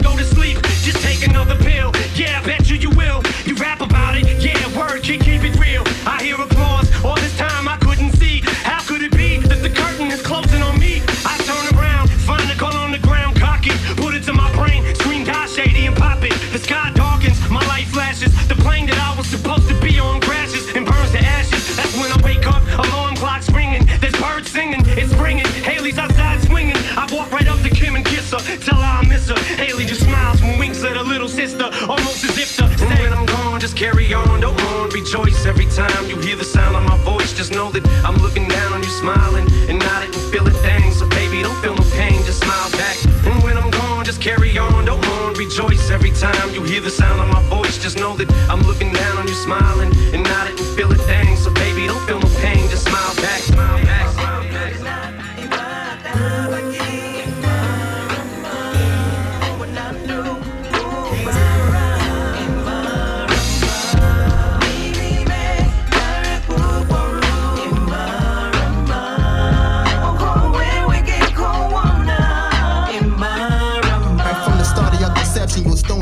singing, it's ringing. Haley's outside swinging. I walk right up to Kim and kiss her, tell her I miss her. Haley just smiles and winks at her little sister, almost as if to say, when I'm gone, just carry on, don't mourn, rejoice. Every time you hear the sound of my voice, just know that I'm looking down on you, smiling, and nodding and feeling things. So baby, don't feel no pain, just smile back. And when I'm gone, just carry on, don't mourn, rejoice. Every time you hear the sound of my voice, just know that I'm looking down on you, smiling, and nodding and feeling things. So baby, don't feel no pain, just smile back, smile back, smile back.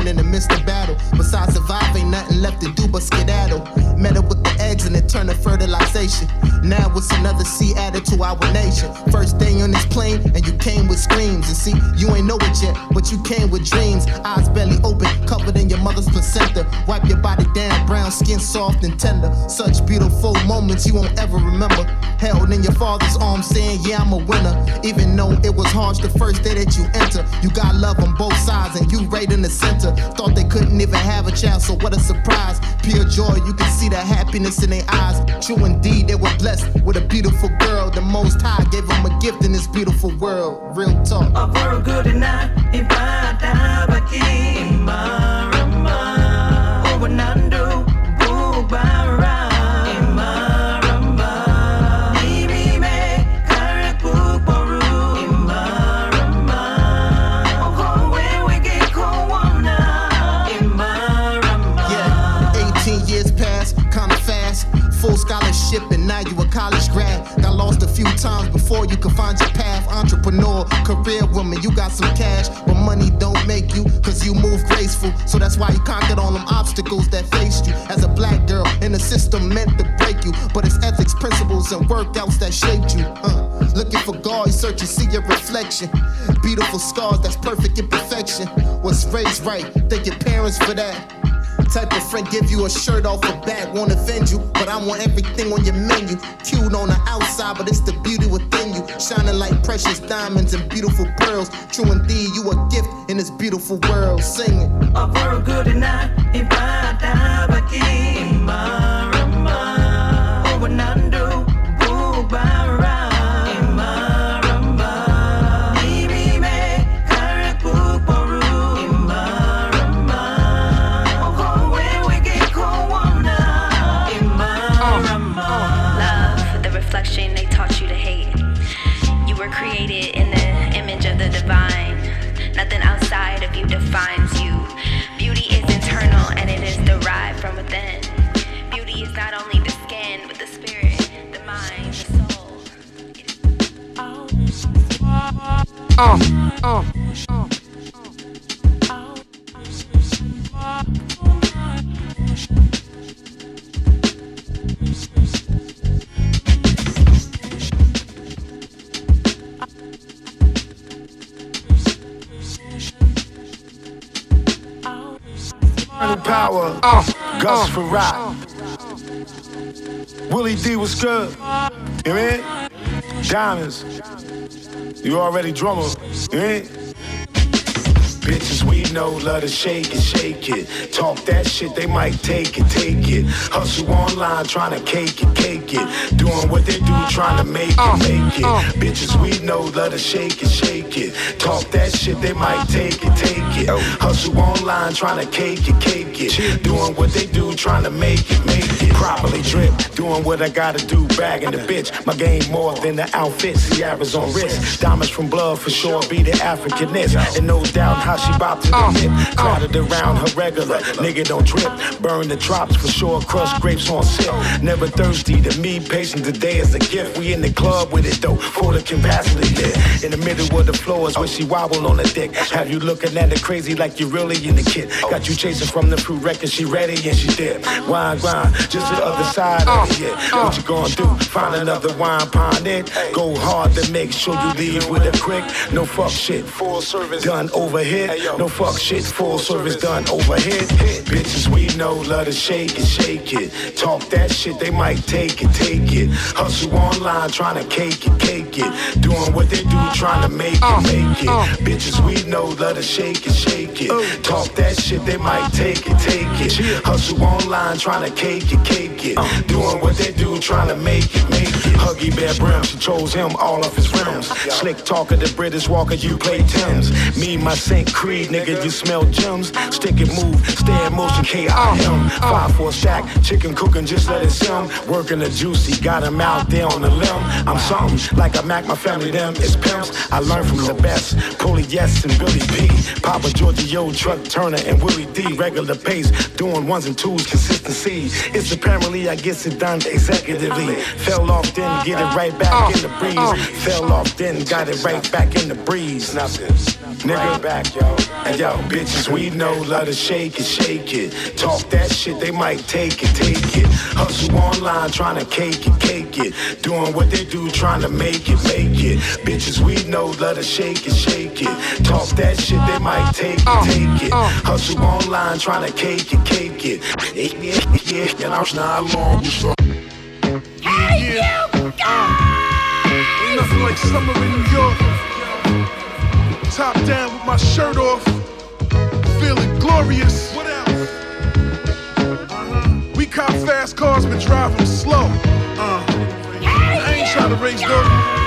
In the midst of battle, besides survive, ain't nothing left to do but skedaddle. Met up with the eggs and it turned to fertilization. Now it's another C added to our nation. First day on this plane and you came with screams. And see, you ain't know it yet, but you came with dreams. Eyes barely open, covered in your mother's placenta. Wipe your body down, brown skin soft and tender. Such beautiful moments you won't ever remember. Held in your father's arms saying, yeah, I'm a winner. Even though it was harsh the first day that you enter, you got love on both sides and you right in the center. Thought they couldn't even have a child, so what a surprise. Pure joy, you can see the happiness in their eyes. True indeed, they were blessed with a beautiful girl. The Most High gave them a gift in this beautiful world. Real talk. A world good enough. And now you a college grad. Got lost a few times before you could find your path. Entrepreneur, career woman, you got some cash, but money don't make you, cause you move graceful. So that's why you conquered all them obstacles that faced you. As a black girl in the system meant to break you, but it's ethics, principles, and workouts that shaped you. uh, Looking for God, you search and see your reflection. Beautiful scars, that's perfect imperfection. Was raised right, thank your parents for that. Type of friend give you a shirt off her back, won't offend you, but I want everything on your menu. Cute on the outside, but it's the beauty within you. Shining like precious diamonds and beautiful pearls. True indeed, you a gift in this beautiful world. Sing it. A world good enough. If I die, but keep my mind. Oh, when I do, boo, bye. Defines you. Beauty is internal and it is derived from within. Beauty is not only the skin, but the spirit, the mind, the soul. Oh, oh, oh. Power, uh, Gus uh, for rock. Uh, Willie D was good. You mean? Diamonds. You already drummer. You mean? Bitches we know love to shake it, shake it. Talk that shit, they might take it, take it. Hustle online, trying to cake it, cake it. Doing what they do, trying to make it, make it. Uh, uh, Bitches we know love to shake it, shake it. Talk that shit, they might take it, take it. Hustle online, trying to cake it, cake it. Doing what they do, trying to make it, make it. Properly drip, doing what I gotta do, bagging the bitch. My game more than the outfit, Sierra's on wrist. Diamonds from blood for sure, be the Africanness. And no doubt how she bopped to the hip, crowded around her regular. Nigga don't drip, burn the drops for sure, crush grapes on sip. Never thirsty, to me, patient today is a gift. We in the club with it though, for the capacity lit. In the middle of the floor is where she wobble on the dick. Have you looking at her crazy like you really in the kit. Got you chasing from the crew record, she ready and she dip. Wine grind, just the other side of it. What you gonna do? Find another wine pond it. Go hard to make sure you leave with a quick. No fuck shit, full service done over here. kid. Hey, yo. No fuck shit, full service done over hit. Hit. Bitches we know love to shake it, shake it. Talk that shit, they might take it, take it. Hustle online, trying to cake it, cake it. Doing what they do, trying to make uh, it, make it. Uh, Bitches we know love to shake it, shake it. Uh, Talk that shit, they might take it, take it. Yeah. Hustle online, trying to cake it, cake it. Uh, Doing what they do, trying to make it, make it. Huggy Bear Brim, she chose him all of his rims. Yeah. Slick talker, the British walker, you play Tims. Me, my Saint Creed, nigga, you smell gems. Stick it, move, stay in motion, K I M. Five for a sack, chicken cooking, just let it sim. Working the juicy, got him out there on the limb. I'm something, like a Mac, my family, them is pimps. I learned from the best, Pulley-S and Billy P. Papa Giorgio, Truck Turner, and Willie D. Regular pace, doing ones and twos, consistency. It's apparently I guess it done executively. Fell off, then get it right back oh, in the breeze. Oh. Fell off, then got it right back in the breeze. Nothing, nigga back, yo. And yo, bitches we know love to shake it, shake it. Talk that shit, they might take it, take it. Hustle online, trying to cake it, cake it. Doing what they do, trying to make it, make it. Bitches we know love to shake it, shake it. Talk that shit, they might take it, take it. Hustle online, trying to cake it, cake it. Yeah, yeah, not long. Hey, yeah. You guys! Ain't nothing like summer in New York. Top down with my shirt off. Feeling glorious. What else? Uh-huh. We cop fast cars but drive them slow. Uh, hey, I ain't trying to raise no.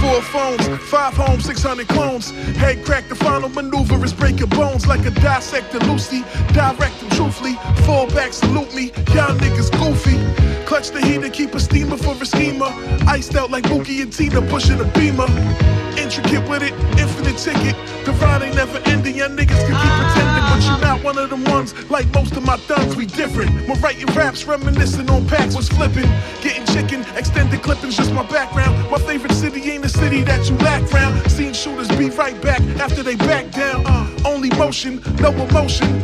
Four phones, five homes, six hundred clones. Head crack, the final maneuver is break your bones. Like a dissector Lucy, direct them truthfully. Fall back, salute me, y'all niggas goofy. Clutch the heater, keep a steamer for a schemer. Iced out like Mookie and Tina pushing a beamer. Intricate with it, infinite ticket. The ride ain't never ending, y'all niggas can keep pretending. But you not one of them ones, like most of my thugs, we different. When writing raps, reminiscing on packs, was flipping. Getting chicken, extended clippings, just my background. My favorite city ain't the city that you lack round. Seen shooters be right back after they back down. Uh, only motion, no emotion.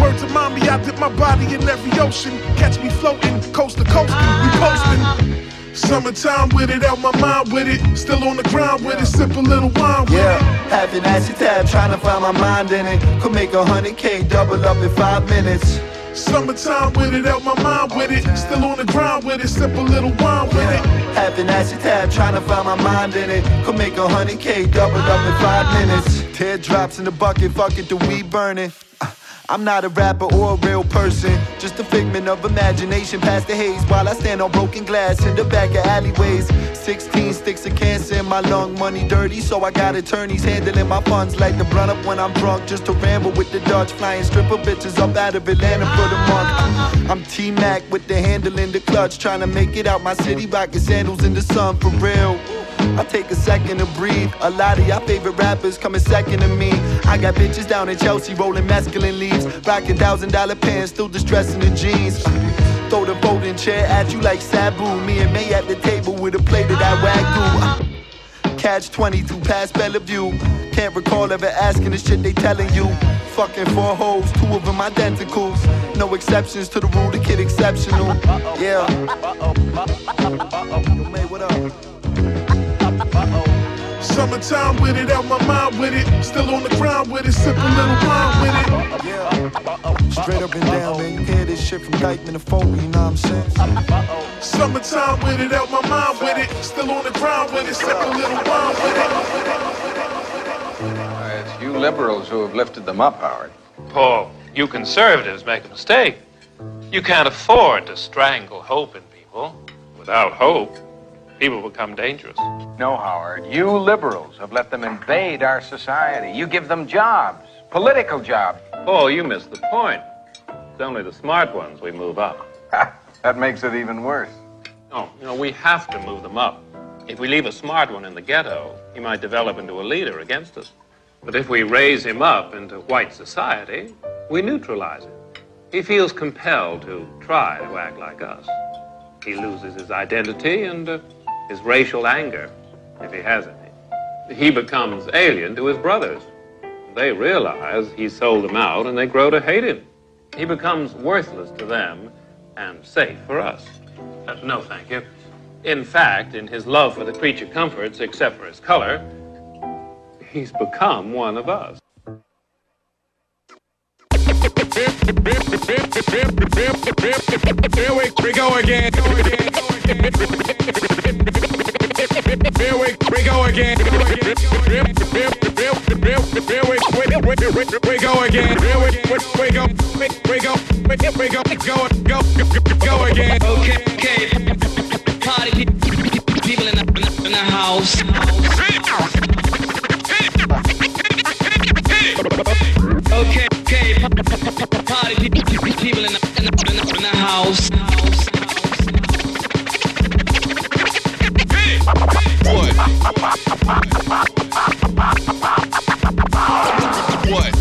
Words to mommy, I dip my body in every ocean. Catch me floating, coast to coast, we postin'. Summertime with it, out my mind with it. Still on the grind with it, sip a little wine with yeah. it. Having acid tab, trying to find my mind in it. Could make a hundred K double up in five minutes. Summertime with it, out my mind with it. Still on the grind with it, sip a little wine with it. Having acid tab, trying to find my mind in it. Could make a hundred K double up in five minutes. Teardrops in the bucket, fuck it, the weed burning. I'm not a rapper or a real person, just a figment of imagination past the haze. While I stand on broken glass in the back of alleyways. Sixteen sticks of cancer in my lung, money dirty, so I got attorneys handling my funds like the blunt up when I'm drunk. Just to ramble with the Dutch, flying stripper bitches up out of Atlanta for the month. I'm T-Mac with the handle in the clutch, trying to make it out my city, rocking sandals in the sun for real. I take a second to breathe. A lot of y'all favorite rappers coming second to me. I got bitches down in Chelsea rolling masculine leaves, rocking thousand dollar pants, still distressing the jeans. Throw the folding chair at you like Sabu. Me and May at the table with a plate of that Wagyu. Catch twenty through past Bellevue. Can't recall ever asking the shit they telling you. Fucking four hoes, two of them identicals. No exceptions to the rule, the kid exceptional. Yeah. Yo, May, what up? Summertime with it, out my mind with it. Still on the grind with it, sip a little wine with it. Yeah. Straight up and down, man. You hear this shit from Dykeman to Foley, you know what I'm saying? Summertime with it, out my mind with it. Still on the grind with it, sip a little wine with it. It's you liberals who have lifted them up, Howard. Paul, you conservatives make a mistake. You can't afford to strangle hope in people. Without hope, people become dangerous. No, Howard, you liberals have let them invade our society. You give them jobs, political jobs. Oh, you missed the point. It's only the smart ones we move up. That makes it even worse. No, you know, we have to move them up. If we leave a smart one in the ghetto, he might develop into a leader against us. But if we raise him up into white society, we neutralize him. He feels compelled to try to act like us. He loses his identity and uh, his racial anger, if he has any. He becomes alien to his brothers. They realize he sold them out and they grow to hate him. He becomes worthless to them and safe for us. Uh, no, thank you. In fact, in his love for the creature comforts, except for his color, He's become one of us. Here we go again. Here we go again. We go again. We go. We go. We go. Go. Go. Go again. Okay. Okay. Party people in the in the house. Okay. Okay. Party people in the in the in the house. What?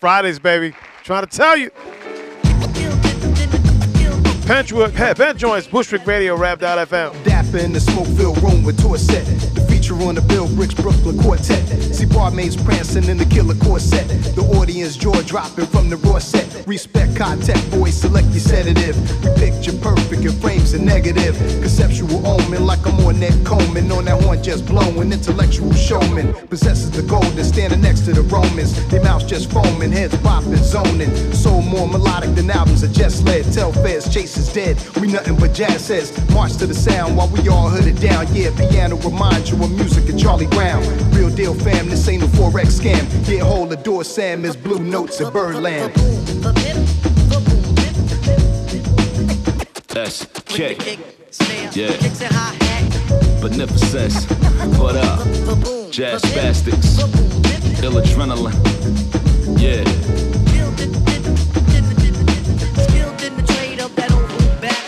Fridays, baby. Trying to tell you. Benchwood, Ben joins Bushwick Radio, rap dot f m. Dapper in the smoke-filled room with tour set. The feature on the Bill Bricks Brooklyn Quartet. See barmaids prancing in the killer corset. The audience jaw dropping from the raw set. Respect contact, voice select your sedative. We picture perfect and frames a negative. Conceptual omen like I'm on that Coleman. On that horn just blowing, intellectual showman. Possesses the golden, standing next to the Romans. Their mouths just foaming, heads popping, zoning. So more melodic than albums are just led. Tell fairs, chasing dead, we nothing but jazz says. March to the sound while we all hooded down. Yeah, piano reminds you of music of Charlie Brown. Real deal fam, this ain't no forex scam. Yeah, hold the door, Sam, is blue notes of Birdland. That's kick. Yeah. Beneficence. What up? Jazz spastics. Ill adrenaline. Yeah.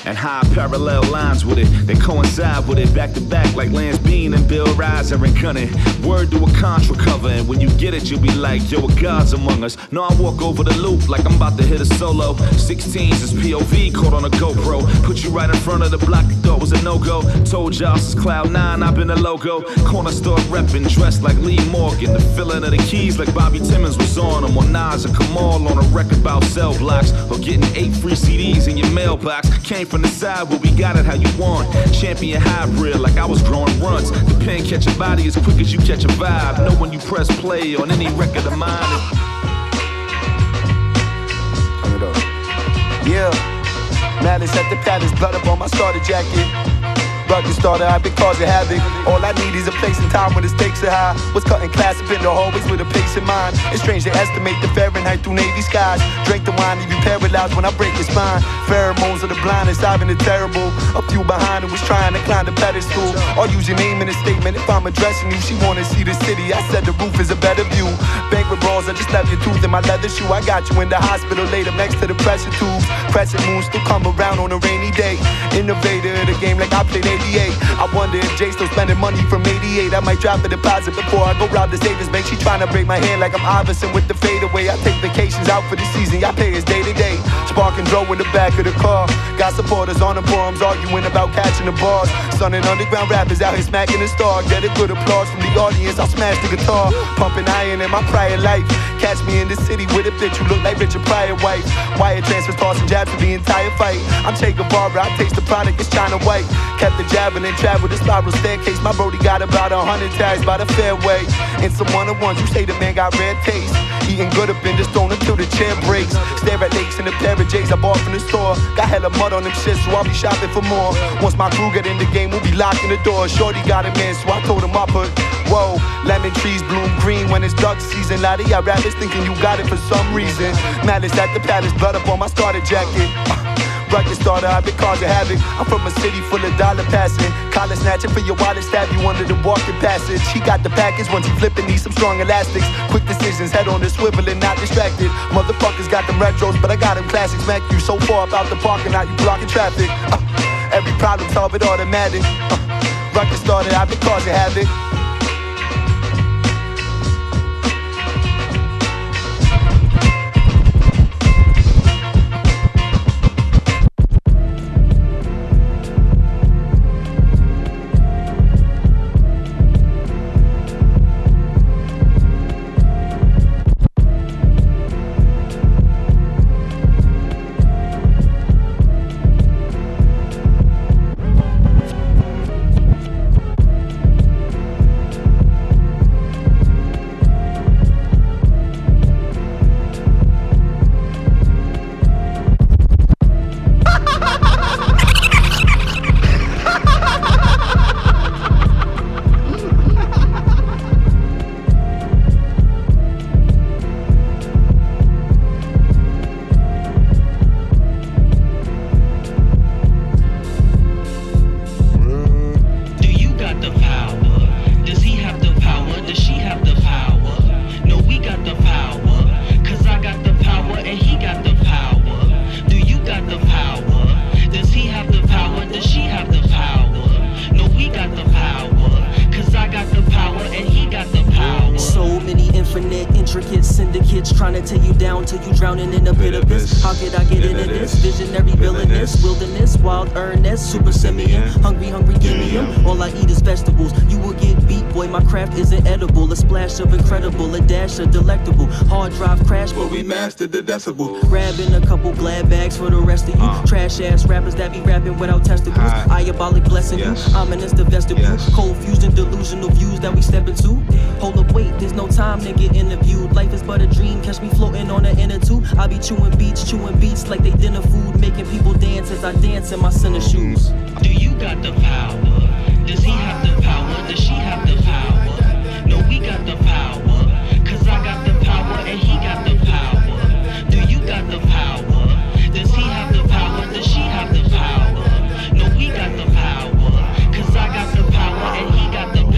And high parallel lines with it, they coincide with it back to back like Lance Bean and Bill Riser and Cunning. Word to a contra cover, and when you get it, you'll be like, yo, a God's among us. No, I walk over the loop like I'm about to hit a solo. sixteens is P O V, caught on a GoPro. Put you right in front of the block, you thought was a no-go. Told y'all since Cloud Nine, I've been a logo. Corner store reppin', dressed like Lee Morgan. The filling of the keys like Bobby Timmons was on them. Or Nas and Kamal on a record about cell blocks. Or getting eight free C Ds in your mailbox. Came from the side, but we got it how you want. Champion hybrid, like I was growing runs. The pen catch a body as quick as you catch a vibe. Know when you press play on any record of mine. Turn it up. Yeah. Madness at the palace, blood up on my starter jacket. Rugged starter, I've been causing havoc. All I need is a place and time when the stakes are high. Was cutting class up in the hallways with a pace in mind. It's strange to estimate the Fahrenheit through Navy skies. Drink the wine, leave you paralyzed when I break your spine. Pheromones of the blind and diving the terrible. A few behind who was trying to climb the pedestal. I'll use your name in a statement if I'm addressing you. She wanna see the city, I said the roof is a better view. Banquet balls, I just left your tooth in my leather shoe. I got you in the hospital, laid up next to the pressure tubes. Crescent moons still come around on a rainy day. Innovator of the game like I played eighty-eight. I wonder if Jay still spending money from eighty-eight. I might drop a deposit before I go rob the savings bank. She trying to break my hand like I'm Iverson with the fadeaway. I take vacations out for the season, y'all pay us day to day. Spark and throw in the back of the car. Got supporters on the forums arguing about catching the bars. Son and underground rappers out here smacking the star. Get a good applause from the audience, I'll smash the guitar. Pumping iron in my prior life. Catch me in the city with a bitch who look like Richard Pryor wife. Wire transfers, passing jabs for the entire fight. I'm Che Guevara, I taste the product, it's China White. Kept the javelin and traveled the spiral staircase. My brody got about a hundred tags by the fairway. And some one-on-ones, you say the man got rare taste. Eating good up in the stone until the chair breaks. Stare at lakes in the pair of J's I bought from the store. Got hella mud on them shit, so I'll be shopping for more. Once my crew get in the game, we'll be locking the door. Shorty got it, man, so I told him I put. Whoa, lemon trees bloom green when it's duck season. Lot of y'all rappers thinking you got it for some reason. Malice at the palace, blood up on my starter jacket. Rugged starter, I've been causing havoc. I'm from a city full of dollar passing. Collar snatching for your wallet, stab you under the walking passage. He got the package, once you flipping, need some strong elastics. Quick to decisions. Head on this swivel and not distracted. Motherfuckers got them retros, but I got them classics. Mac you so far about the parking lot, you blocking traffic. Uh, every problem solve it automatic. Uh, Ruckus started, I've been causing havoc. The decibel, grabbing a couple glad bags for the rest of you uh, trash ass rappers that be rapping without testicles. I, Iabolic blessing, yes. You ominous the vestibule, yes. Cold fusion, delusional views that we step into. Hold up, wait, there's no time to get interviewed. Life is but a dream, catch me floating on an inner tube. I be chewing beats, chewing beats like they dinner food, making people dance as I dance in my center shoes. Do you got the power? Does he have the power? Does she have the power? No, we got the power. Cause I got the power and he got the power. Got the power. Does he have the power? Does she have the power? No, we got the power. Cause I got the power and he got the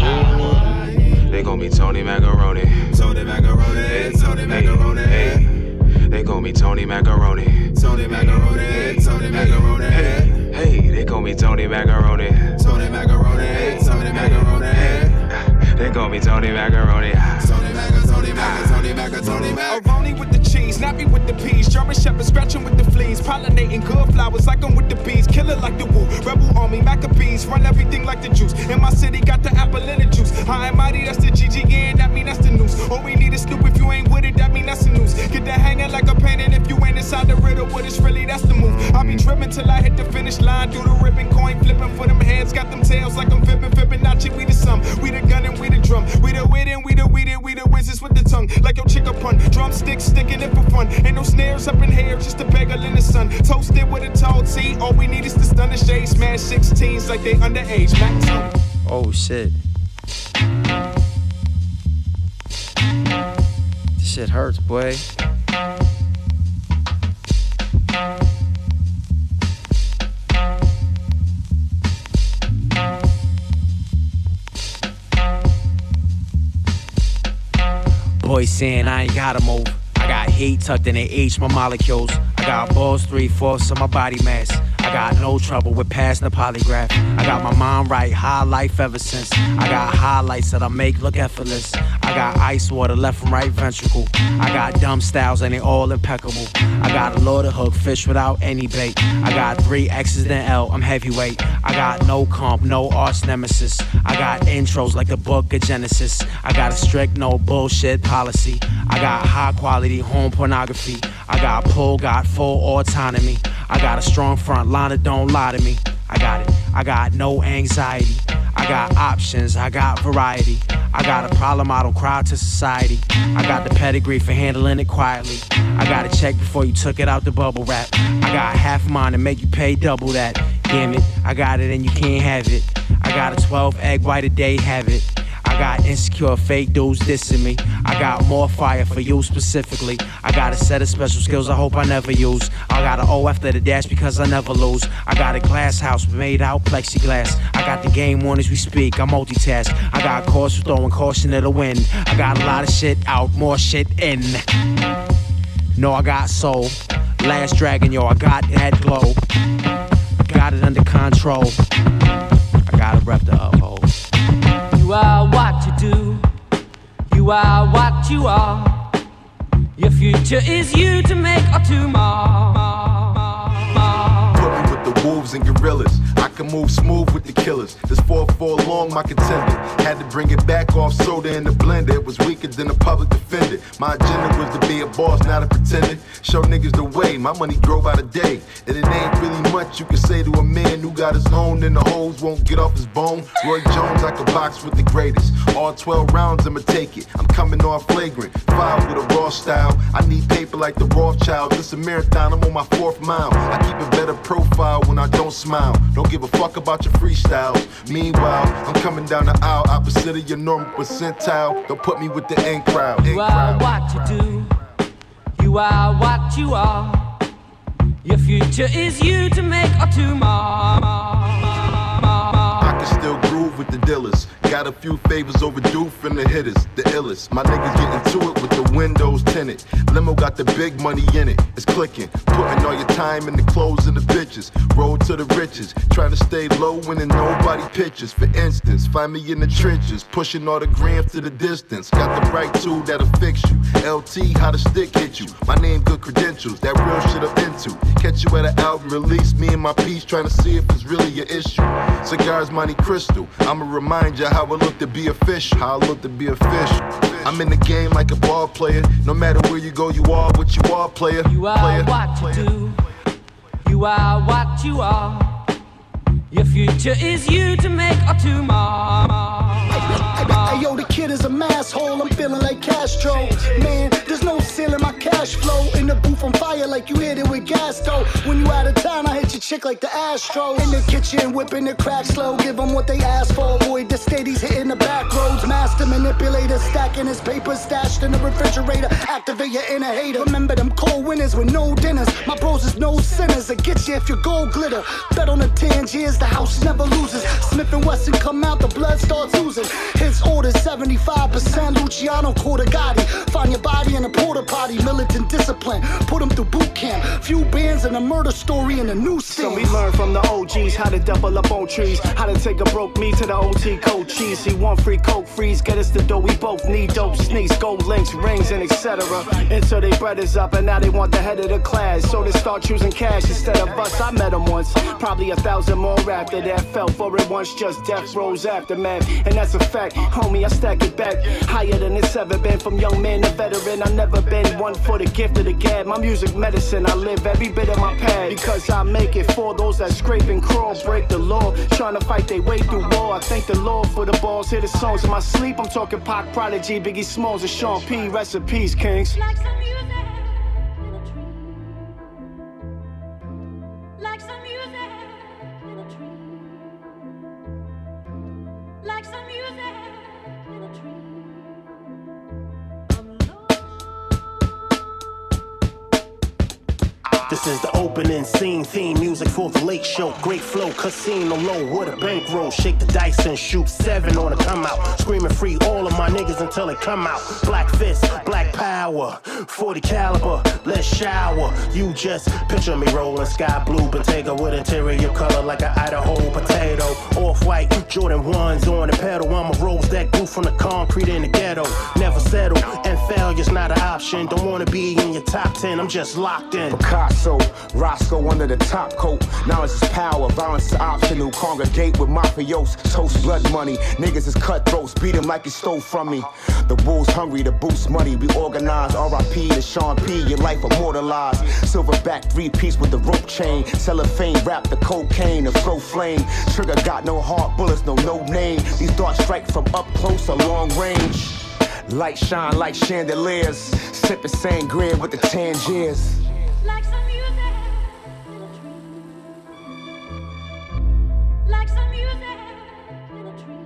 power. They gon' be Tony Macaroni. Tony Macaroni. Hey, Tony Macaroni. Hey, hey. They gon' be Tony Macaroni. Tony Macaroni. Hey, Tony Macaroni. Hey, hey. They gon' be Tony Macaroni. Tony Macaroni. Hey, Tony Macaroni. Hey. They gon' be Tony Macaroni. Tony Macaroni. Tony Macaroni. Tony Macaroni. Macaroni with the cheese, nappy with the peas, German shepherd scratching with the fleas, pollinating good flowers like I'm with the bees, killer like the woo, rebel army, Maccabees, run everything like the juice. In my city, got the apple and the juice. High and mighty, that's the G G, yeah, that mean that's the news. All we need is Snoop, if you ain't with it, that mean that's the news. Get that hanging like a painting, if you ain't inside the riddle, what it's really, that's the move. I be dripping till I hit the finish line, do the ribbon, coin flipping for them hands, got them tails like I'm vipping, Fibonacci, we the sum, we the gun and we the drum, we the wit and we the weed and we the wizards with the tongue, like your chick a pun, drumsticks sticking it for fun. Ain't no snares up in here, just a bagel in the sun. Toasted with a tall tea, all we need is to stun the shade. Smash sixteens like they underage. Back to oh shit. This shit hurts, boy. Boy saying I ain't gotta move. I got heat tucked in the H, my molecules. I got balls three-fourths of my body mass. I got no trouble with passing the polygraph. I got my mind right, high life ever since. I got highlights that I make look effortless. I got ice water left and right ventricle. I got dumb styles and they all impeccable. I got a loaded hook, fish without any bait. I got three X's and L, I'm heavyweight. I got no comp, no arch nemesis. I got intros like the book of Genesis. I got a strict no bullshit policy. I got high quality home pornography. I got pull, got full autonomy. I got a strong front liner, don't lie to me. I got it, I got no anxiety. I got options, I got variety. I got a problem, I don't cry to society. I got the pedigree for handling it quietly. I got a check before you took it out the bubble wrap. I got half mine to make you pay double that. Damn it, I got it and you can't have it. I got a twelve egg white a day habit. I I got insecure fake dudes dissing me. I got more fire for you specifically. I got a set of special skills I hope I never use. I got an O after the dash because I never lose. I got a glass house made out plexiglass. I got the game on as we speak, I multitask. I got cause for throwing caution to the wind. I got a lot of shit out, more shit in. No, I got soul. Last Dragon, yo, I got that glow. Got it under control. I gotta rep the uphold. You are what you do. You are what you are. Your future is you to make or to mar. Put me with the wolves and gorillas. I can move smooth with the killers. This four four long, my contender. Had to bring it back off soda in the blender. It was weaker than a public defender. My agenda was to be a boss, not a pretender. Show niggas the way, my money grow by the day. And it ain't really much you can say to a man who got his own, and the hoes won't get off his bone. Roy Jones, I can box with the greatest. All twelve rounds, I'ma take it. I'm coming off flagrant, filed with a raw style. I need paper like the Rothschild. This a marathon, I'm on my fourth mile. I keep a better profile when I don't smile. Don't give a fuck about your freestyles. Meanwhile, I'm coming down the aisle, opposite of your normal percentile. Don't put me with the end crowd. You are what you do. You are what you are. Your future is you to make or to mar. I can still groove with the dealers. Got a few favors overdue from the hitters, the illest. My niggas getting to it with the windows tinted. Limo got the big money in it, it's clicking. Putting all your time in the clothes and the bitches. Road to the riches, trying to stay low when in nobody pictures. For instance, find me in the trenches, pushing all the grams to the distance. Got the right tool that'll fix you. L T, how the stick hit you. My name, good credentials, that real shit I'm into. Catch you at an album release, me and my piece, trying to see if it's really your issue. Cigars, Monte Cristo, I'ma remind you how I look to be a fish, how I look to be a fish. I'm in the game like a ball player. No matter where you go, you are what you are, player. You are player. What you player. Do. You are what you are. Your future is you to make or to mar. Hey, yo, the kid is a mass hole. I'm feeling like Castro. Man, there's no ceiling, my cash flow. In the booth, I'm fire like you hit it with gas, though. When you out of town, I hit your chick like the Astros. In the kitchen, whipping the crack slow. Give them what they ask for. Avoid the steadies hitting the back roads. Master manipulator, stacking his papers, stashed in the refrigerator. Activate your inner hater. Remember them cold winners with no dinners. My bros is no sinners. They get you if your gold glitter. Bet on the Tangiers, the house never loses. Smith and Wesson come out, the blood starts oozing. His order seventy-five percent Luciano Cortegatti. Find your body in a porta potty, militant discipline. Put him through boot camp. Few bands and a murder story in the new scene. So we learn from the O Gs how to double up on trees, how to take a broke me to the O T cold cheese. He want free coke freeze, get us the dough. We both need dope sneaks, gold links, rings, and et cetera. And so they bred us up, and now they want the head of the class. So they start choosing cash instead of us. I met him once, probably a thousand more after that. Fell for it once, just death rolls aftermath, and that's a fact. Homie, I stack it back higher than it's ever been. From young man to veteran, I've never been one for the gift of the gab. My music medicine, I live every bit of my pad, because I make it for those that scrape and crawl, break the law, trying to fight their way through war. I thank the Lord for the balls, hear the songs in my sleep. I'm talking Pac, Prodigy, Biggie Smalls, and Sean P. Rest in peace, kings. Like some music in a tree. Like some music in a tree. Like some music. This is the opening scene, theme music for the late show. Great flow, casino low, with a bankroll. Shake the dice and shoot seven on a come out. Screaming free all of my niggas until it come out. Black fist, black power, forty caliber, let's shower. You just picture me rolling sky blue Bottega with interior color like an Idaho potato. Off-white, Jordan ones on the pedal. I'm a rose that grew from the concrete in the ghetto. Never settle, and failure's not an option. Don't wanna be in your top ten, I'm just locked in. So Roscoe under the top coat. Knowledge is power, violence is optional. Congregate with mafios, toast blood money. Niggas is cutthroats, beat them like you stole from me. The wolves hungry to boost money. We organize, R I P to Sean P. Your life immortalized. Silverback three-piece with the rope chain. Cellophane, wrap the cocaine, the throw flame. Trigger got no hard bullets, no no name. These darts strike from up close or long range. Light shine like chandeliers. Sipping sangria with the Tangiers. Like some music in a tree. Like some music in a tree.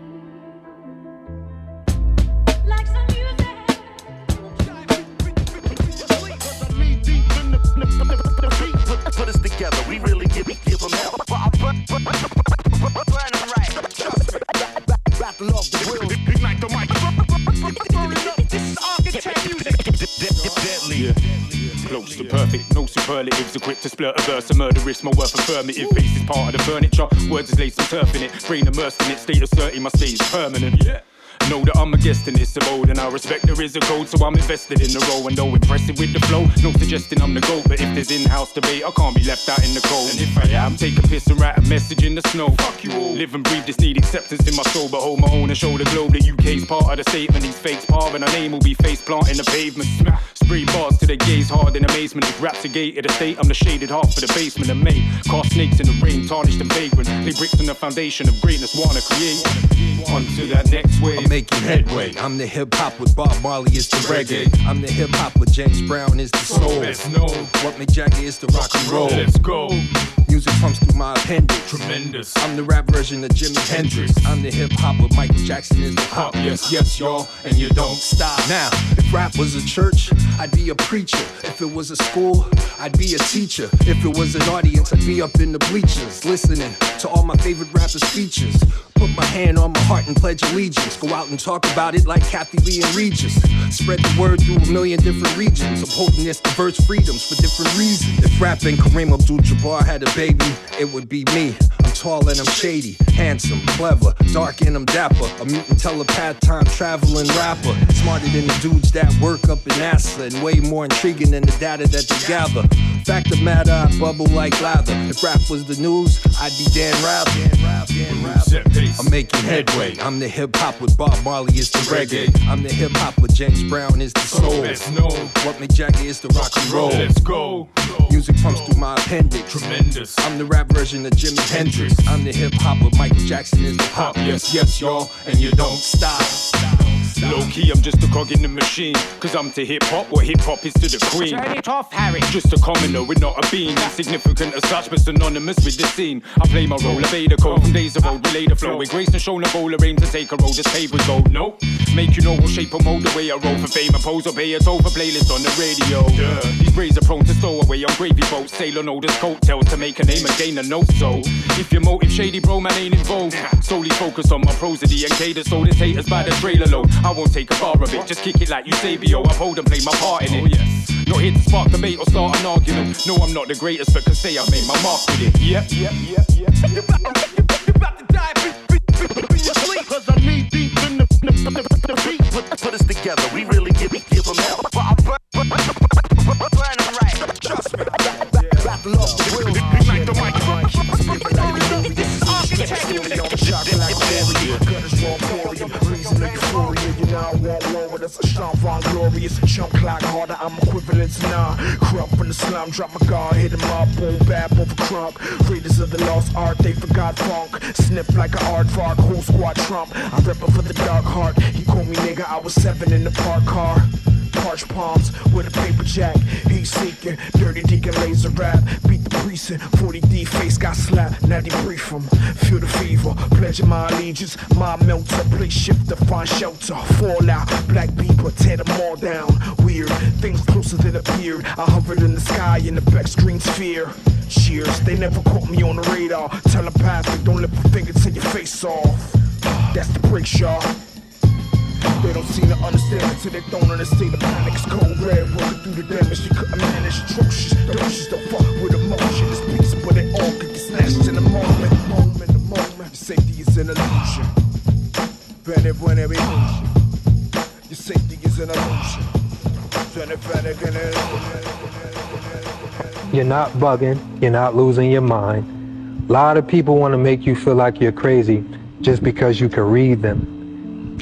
deadly. Yeah. Close to perfect, no superlatives, equipped to splurt a verse, a murderous, my worth affirmative. Face is part of the furniture, words is laid some turf in it. Brain immersed in it, state asserting my stage permanent. Yeah. Know that I'm a guest in this abode, and I respect there is a code, so I'm invested in the role. And though impressive with the flow, no suggesting I'm the GOAT, but if there's in-house debate, I can't be left out in the cold. And if I am, take a piss and write a message in the snow. Fuck you all. Live and breathe this need acceptance in my soul, but hold my own and show the globe. The U K's part of the statement, these fakes par, and our name will be face planting the pavement. Spree bars to their gaze, hard in amazement. These raps are gated estate, I'm the shaded half for the basement. And mate, cast snakes in the rain, tarnished and vagrant. They bricks on the foundation of greatness, wanna create. On to that next wave. Making headway. I'm the hip hop with Bob Marley is the reggae. I'm the hip hop with James Brown is the soul. What Mick Jagger is the rock and roll. Let's go. Music pumps through my appendix. Tremendous. I'm the rap version of Jimi Hendrix. I'm the hip hop with Michael Jackson is the pop. Yes, yes, y'all, and you don't stop. Now, if rap was a church, I'd be a preacher. If it was a school, I'd be a teacher. If it was an audience, I'd be up in the bleachers, listening to all my favorite rappers' features. Put my hand on my heart and pledge allegiance. Go out and talk about it like Kathy Lee and Regis. Spread the word through a million different regions, upholding its diverse freedoms for different reasons. If rap and Kareem Abdul-Jabbar had a baby, it would be me. I'm tall and I'm shady, handsome, clever, dark and I'm dapper. A mutant telepath, time traveling rapper, smarter than the dudes that work up in NASA, and way more intriguing than the data that they gather. Fact of matter, I bubble like lather. If rap was the news, I'd be Dan Rather. I'm making headway. I'm the hip hop with Bob Marley is the reggae. I'm the hip hop with James Brown is the soul. What Mick Jagger is the rock and roll. Let's go. Music pumps through my appendix. Tremendous. I'm the rap version of Jimi Hendrix. I'm the hip hop with Michael Jackson is the pop. Yes, yes, y'all, and you don't stop. Low key, I'm just a cog in the machine. Cause I'm to hip hop what hip hop is to the queen. Turn it off, Harry. Just a commoner with not a bean. Insignificant as such, but synonymous with the scene. I play my role, obey the code from days of old. Relay the flow with grace and show no bowler. Aim to take a roll, this paper's gold. Nope. Make you know what shape or mold the way I roll. For fame and pose, obey a toll for playlist on the radio. Duh. These braids are prone to stow away on gravy boats. Sail on oldest coattails to make a name and gain a note. So, if your motive shady, bro, man ain't involved. Solely focused on my prosody and cater. So this haters by the trailer load. I won't take a bar of it, just kick it like Eusebio. Uphold and play my part in it. Oh, yes. Not here to spark debate or start an argument. No, I'm not the greatest, but can say I've made my mark with it. Yep, yep, yep, yep. You about to die, bitch, asleep. Cause I'm knee deep in the, the, the, the beat. Put, put us together, we really give, give them hell. But I'm burn, burn, burn, burn them right. Trust me. Battle off the will. Ignite the mic. This is architecture. You know I won't war with us, a Sean glorious. Jump clock harder, I'm equivalent to none. Crump from the slum, drop my guard, hit him up. Old bad, both crunk. Readers of the lost art, they forgot funk. Sniff like an art fark, whole squad trump. I rep it for the dark heart. He called me nigga, I was seven in the park car. Parched palms with a paper jack. He's seeking, dirty deacon laser rap. Beat the precinct, forty D face got slapped. Now debrief him, feel the fever. Pledging my allegiance, my melter. Please shift to find shelter. Fall out, black people tear them all down. Weird, things closer than appeared. I hovered in the sky in the back screen sphere. Cheers, they never caught me on the radar. Telepathic, don't lift a finger till your face off. That's the break, y'all. They don't seem to understand it till they're thrown in a state of panic. It's cold red, walking through the damage. She couldn't manage atrocious doses. Don't fuck with emotion. It's peace, but they all could get snatched in a moment. The moment, the moment. Safety is an illusion. Better when every illusion. Your safety is an illusion. You're not bugging. You're not losing your mind. A lot of people want to make you feel like you're crazy just because you can read them.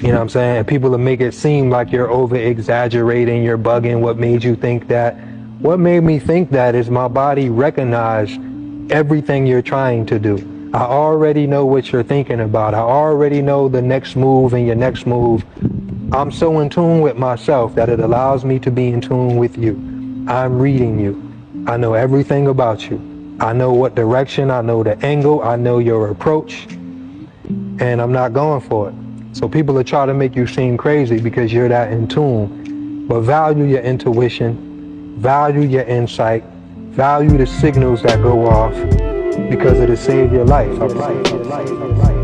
You know what I'm saying? And people will make it seem like you're over-exaggerating, you're bugging. What made you think that? What made me think that is my body recognized everything you're trying to do. I already know what you're thinking about. I already know the next move and your next move. I'm so in tune with myself that it allows me to be in tune with you. I'm reading you. I know everything about you. I know what direction, I know the angle, I know your approach, and I'm not going for it. So people will try to make you seem crazy because you're that in tune. But value your intuition, value your insight, value the signals that go off because it'll save your life. Your life, your life, your life.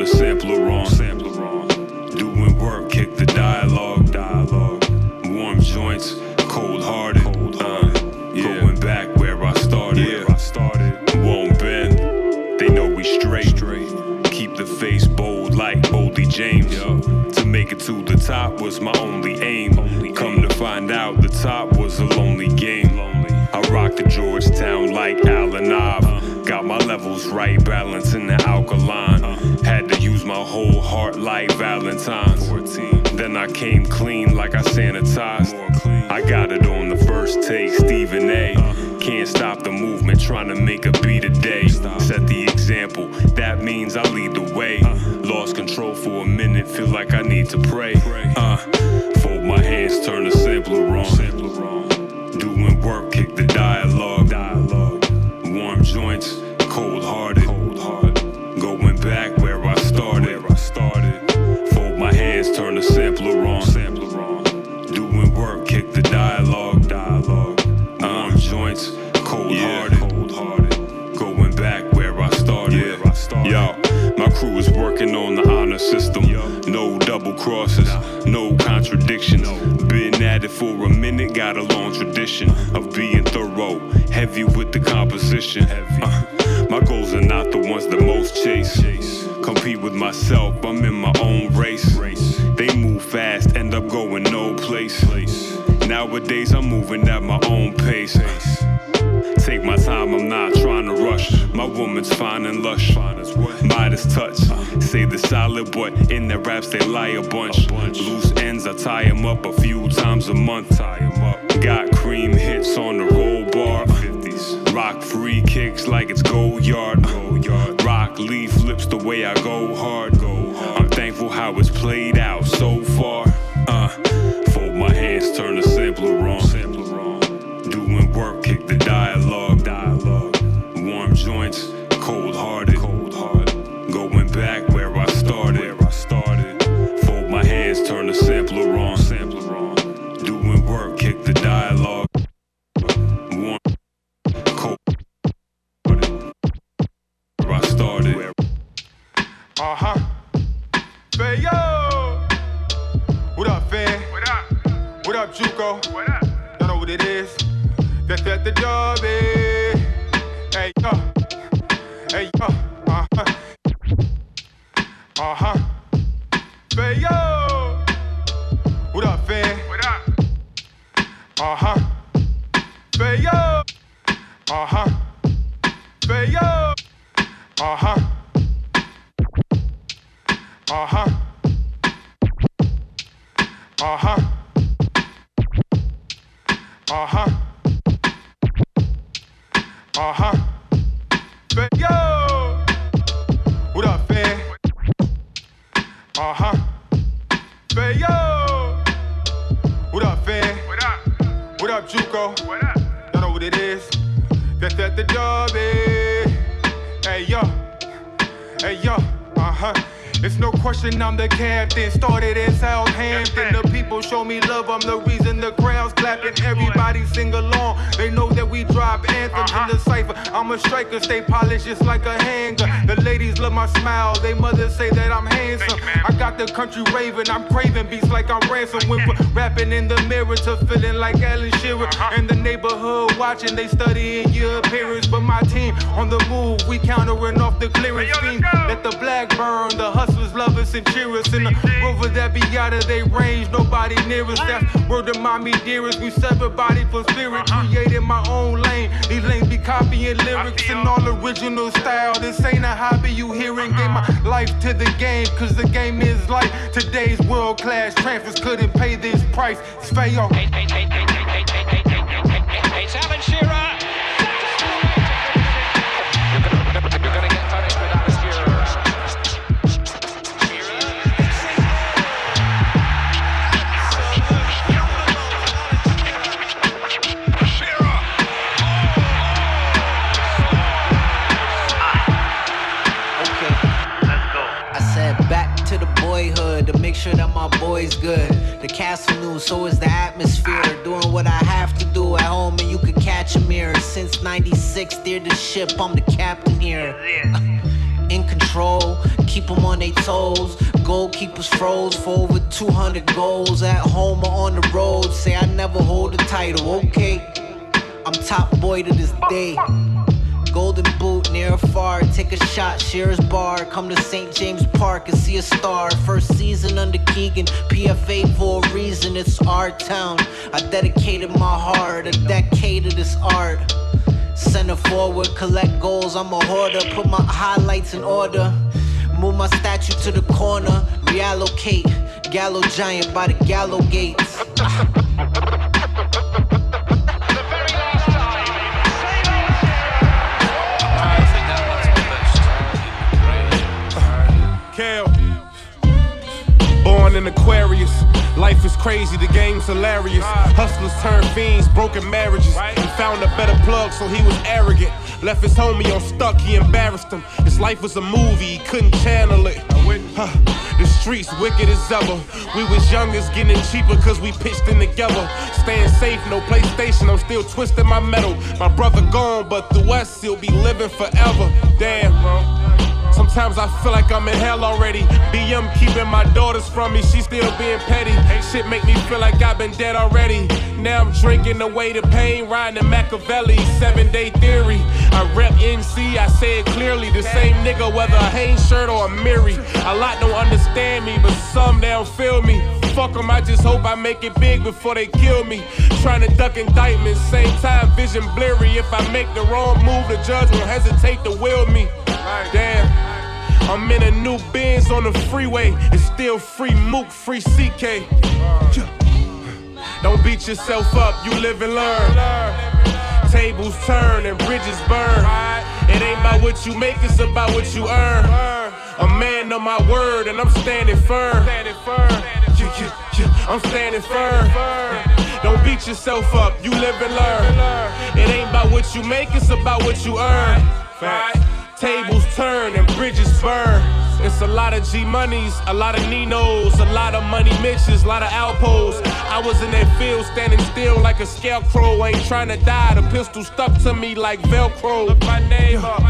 the sampler on, sampler on. Doing work, kick the dialogue, dialogue. Warm joints, cold hearted, cold hearted. Uh, yeah. Going back where I started, yeah. where I started. Won't bend, they know we straight, straight. Keep the face bold like Boldy James. Yo. To make it to the top was my only aim. Only Come aim. to find out, the top was a lonely game. Lonely. I rock the Georgetown like Allen Ive. Uh, Got my levels right, balancing the alkaline. Uh, Had to use my whole heart like Valentine's. fourteen Then I came clean like I sanitized. I got it on the first take, Stephen A. Uh, Can't stop the movement, trying to make a beat a day. Stop. Set the example, that means I lead the way. Uh, Lost control for a minute, feel like I need to pray. pray. Uh, Fold my hands, turn the sampler on. Sampler on. Doing work, kick the dialogue. dialogue. Warm joints, cold hearted. Cold heart. Going back where I started. Where I started. Fold my hands, turn the sampler on. Sampler on. Doing work, kick the dialogue. Dialogue. Warm uh, joints, cold hearted. Yeah. Cold hearted. Going back where I started. Yeah. Where I started. Yo, my crew is working on the honor system. Yo. No double crosses, nah. No contradictions. No. Been at it for a minute, got a long tradition of being thorough, heavy with the composition. Uh, my goals are not the ones that most chase. Compete with myself, I'm in my own race. They move fast, end up going no place. Nowadays, I'm moving at my own pace. Take my time, I'm not trying to rush. My woman's fine and lush, Midas touch. Say the solid, but in their raps they lie a bunch. Loose ends, I tie them up a few times a month. Got cream hits on the roll bar. Rock free kicks like it's Gold Yard. Rock leaf flips the way I go hard. I'm thankful how it's played out so far. Uh, Fold my hands, turn the sampler on. Doing work, kick the dialogue, dialogue. Warm joints, cold hearted, cold heart. Going back where I started, where I started. Fold my hands, turn the sampler on, sampler on. Doing work, kick the dialogue. Warm, cold, where I started. Uh huh. Faye, yo. What up, Faye? What up? What up, Juco? What up? Y'all know what it is. That's at the job, eh? Hey, yo, hey, yo, uh-huh, uh-huh, Faye, yo, what up, Faye? What up? Uh-huh, Faye, yo, uh-huh, Faye, yo, uh-huh, uh-huh, uh-huh, uh-huh. Uh-huh. But yo, what up, fan? Uh-huh. But yo, what up, fan? What up? What up, Juco? What up? Y'all know what it is. That's at the job, eh? Hey, yo. Hey, yo. Uh-huh. It's no question I'm the captain. Started in Southampton. The people show me love. I'm the reason the crowd's clapping. Everybody sing along. They know that we drop anthems uh-huh. in the cipher. I'm a striker. Stay polished just like a hanger. The ladies love my smile. They mothers say that I'm handsome. You, I got the country raving. I'm craving beats like I'm ransom. Went from rapping in the mirror to feeling like Alan Shearer. Uh-huh. In the neighborhood watching. They studying your appearance. But my team on the move. We countering off the clearance team. Let the black burn. The hustle. Lovers, lovers, and cheerers in the rover that be out of they range. Nobody near us. That's word to mommy dearest. We severed body for spirit. Created my own lane. These lanes be copying lyrics and all original style. This ain't a hobby you hearing. Gave my life to the game, cause the game is life. Today's world class transfers couldn't pay this price. It's fail. Hey, hey, hey, hey, hey, hey, hey, hey, Alan Shearer. To make sure that my boy's good. The castle knew, so is the atmosphere. Doing what I have to do at home, and you could catch a mirror. Since ninety-six, steered the ship, I'm the captain here. In control, keep them on their toes. Goalkeepers froze for over two hundred goals at home or on the road. Say I never hold the title, okay? I'm top boy to this day. Golden boot, near or far, take a shot, Shearer's bar. Come to Saint James Park and see a star. First season under Keegan, P F A for a reason, it's our town. I dedicated my heart, a decade to this art. Center forward, collect goals, I'm a hoarder. Put my highlights in order, move my statue to the corner. Reallocate, Gallo Giant by the Gallo Gates. Born in Aquarius, life is crazy, the game's hilarious. Hustlers turned fiends, broken marriages. He found a better plug, so he was arrogant. Left his homie on stuck, he embarrassed him. His life was a movie, he couldn't channel it. Huh, the streets wicked as ever. We was youngers getting cheaper cause we pitched in together. Staying safe, no PlayStation, I'm still twisting my metal. My brother gone, but through us he'll be living forever. Damn, bro. Sometimes I feel like I'm in hell already. B M keeping my daughters from me, she still being petty. Shit make me feel like I've been dead already. Now I'm drinking away the pain, riding the Machiavelli. Seven day theory, I rep N C, I say it clearly. The same nigga, whether a Hanes shirt or a Miri. A lot don't understand me, but some they don't feel me. Fuck them, I just hope I make it big before they kill me. Trying to duck indictments, same time vision blurry. If I make the wrong move, the judge won't hesitate to will me. Damn, I'm in a new Benz on the freeway. It's still free Mook, free C K. Don't beat yourself up, you live and learn. Tables turn and bridges burn. It ain't about what you make, it's about what you earn. A man of my word and I'm standing firm. I'm standing firm. Don't beat yourself up, you live and learn. It ain't about what you make, it's about what you earn. Tables turn and bridges burn. It's a lot of G-Monies, a lot of Ninos, a lot of Money Mitches, a lot of Alpos. I was in that field standing still like a scarecrow. Ain't trying to die, the pistol stuck to me like Velcro. Look my name up.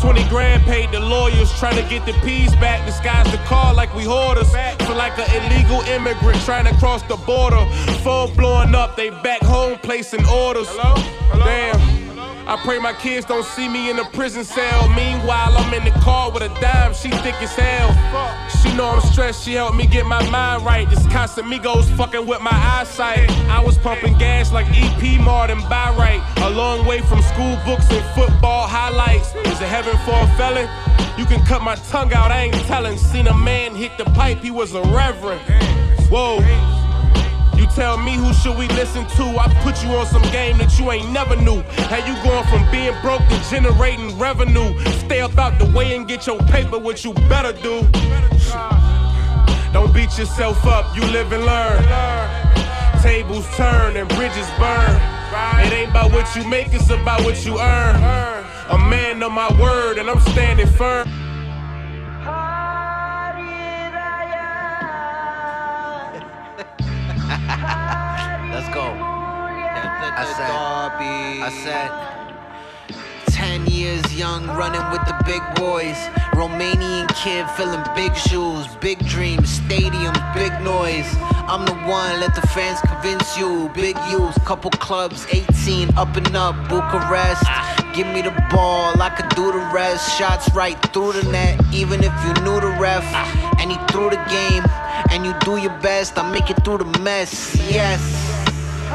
twenty grand paid the lawyers, trying to get the peas back. Disguise the car like we hoarders. Feel like an illegal immigrant trying to cross the border. Phone blowing up, they back home placing orders. Hello? Hello? Damn. I pray my kids don't see me in a prison cell. Meanwhile, I'm in the car with a dime, she thick as hell. She know I'm stressed, she helped me get my mind right. This Casamigos fucking with my eyesight. I was pumping gas like E P Martin by right. A long way from school books and football highlights. Is it heaven for a felon? You can cut my tongue out, I ain't telling. Seen a man hit the pipe, he was a reverend. Whoa. You tell me who should we listen to? I put you on some game that you ain't never knew. How you going from being broke to generating revenue? Stay up out the way and get your paper, what you better do. Don't beat yourself up, you live and learn. Tables turn and bridges burn. It ain't about what you make, it's about what you earn. A man of my word and I'm standing firm. Let's go. I said, I said, ten years young, running with the big boys. Romanian kid filling big shoes, big dreams, stadium, big noise. I'm the one, let the fans convince you. Big youth, couple clubs, eighteen, up and up, Bucharest. Give me the ball, I could do the rest. Shots right through the net, even if you knew the ref. And he threw the game, and you do your best. I make it through the mess, yes.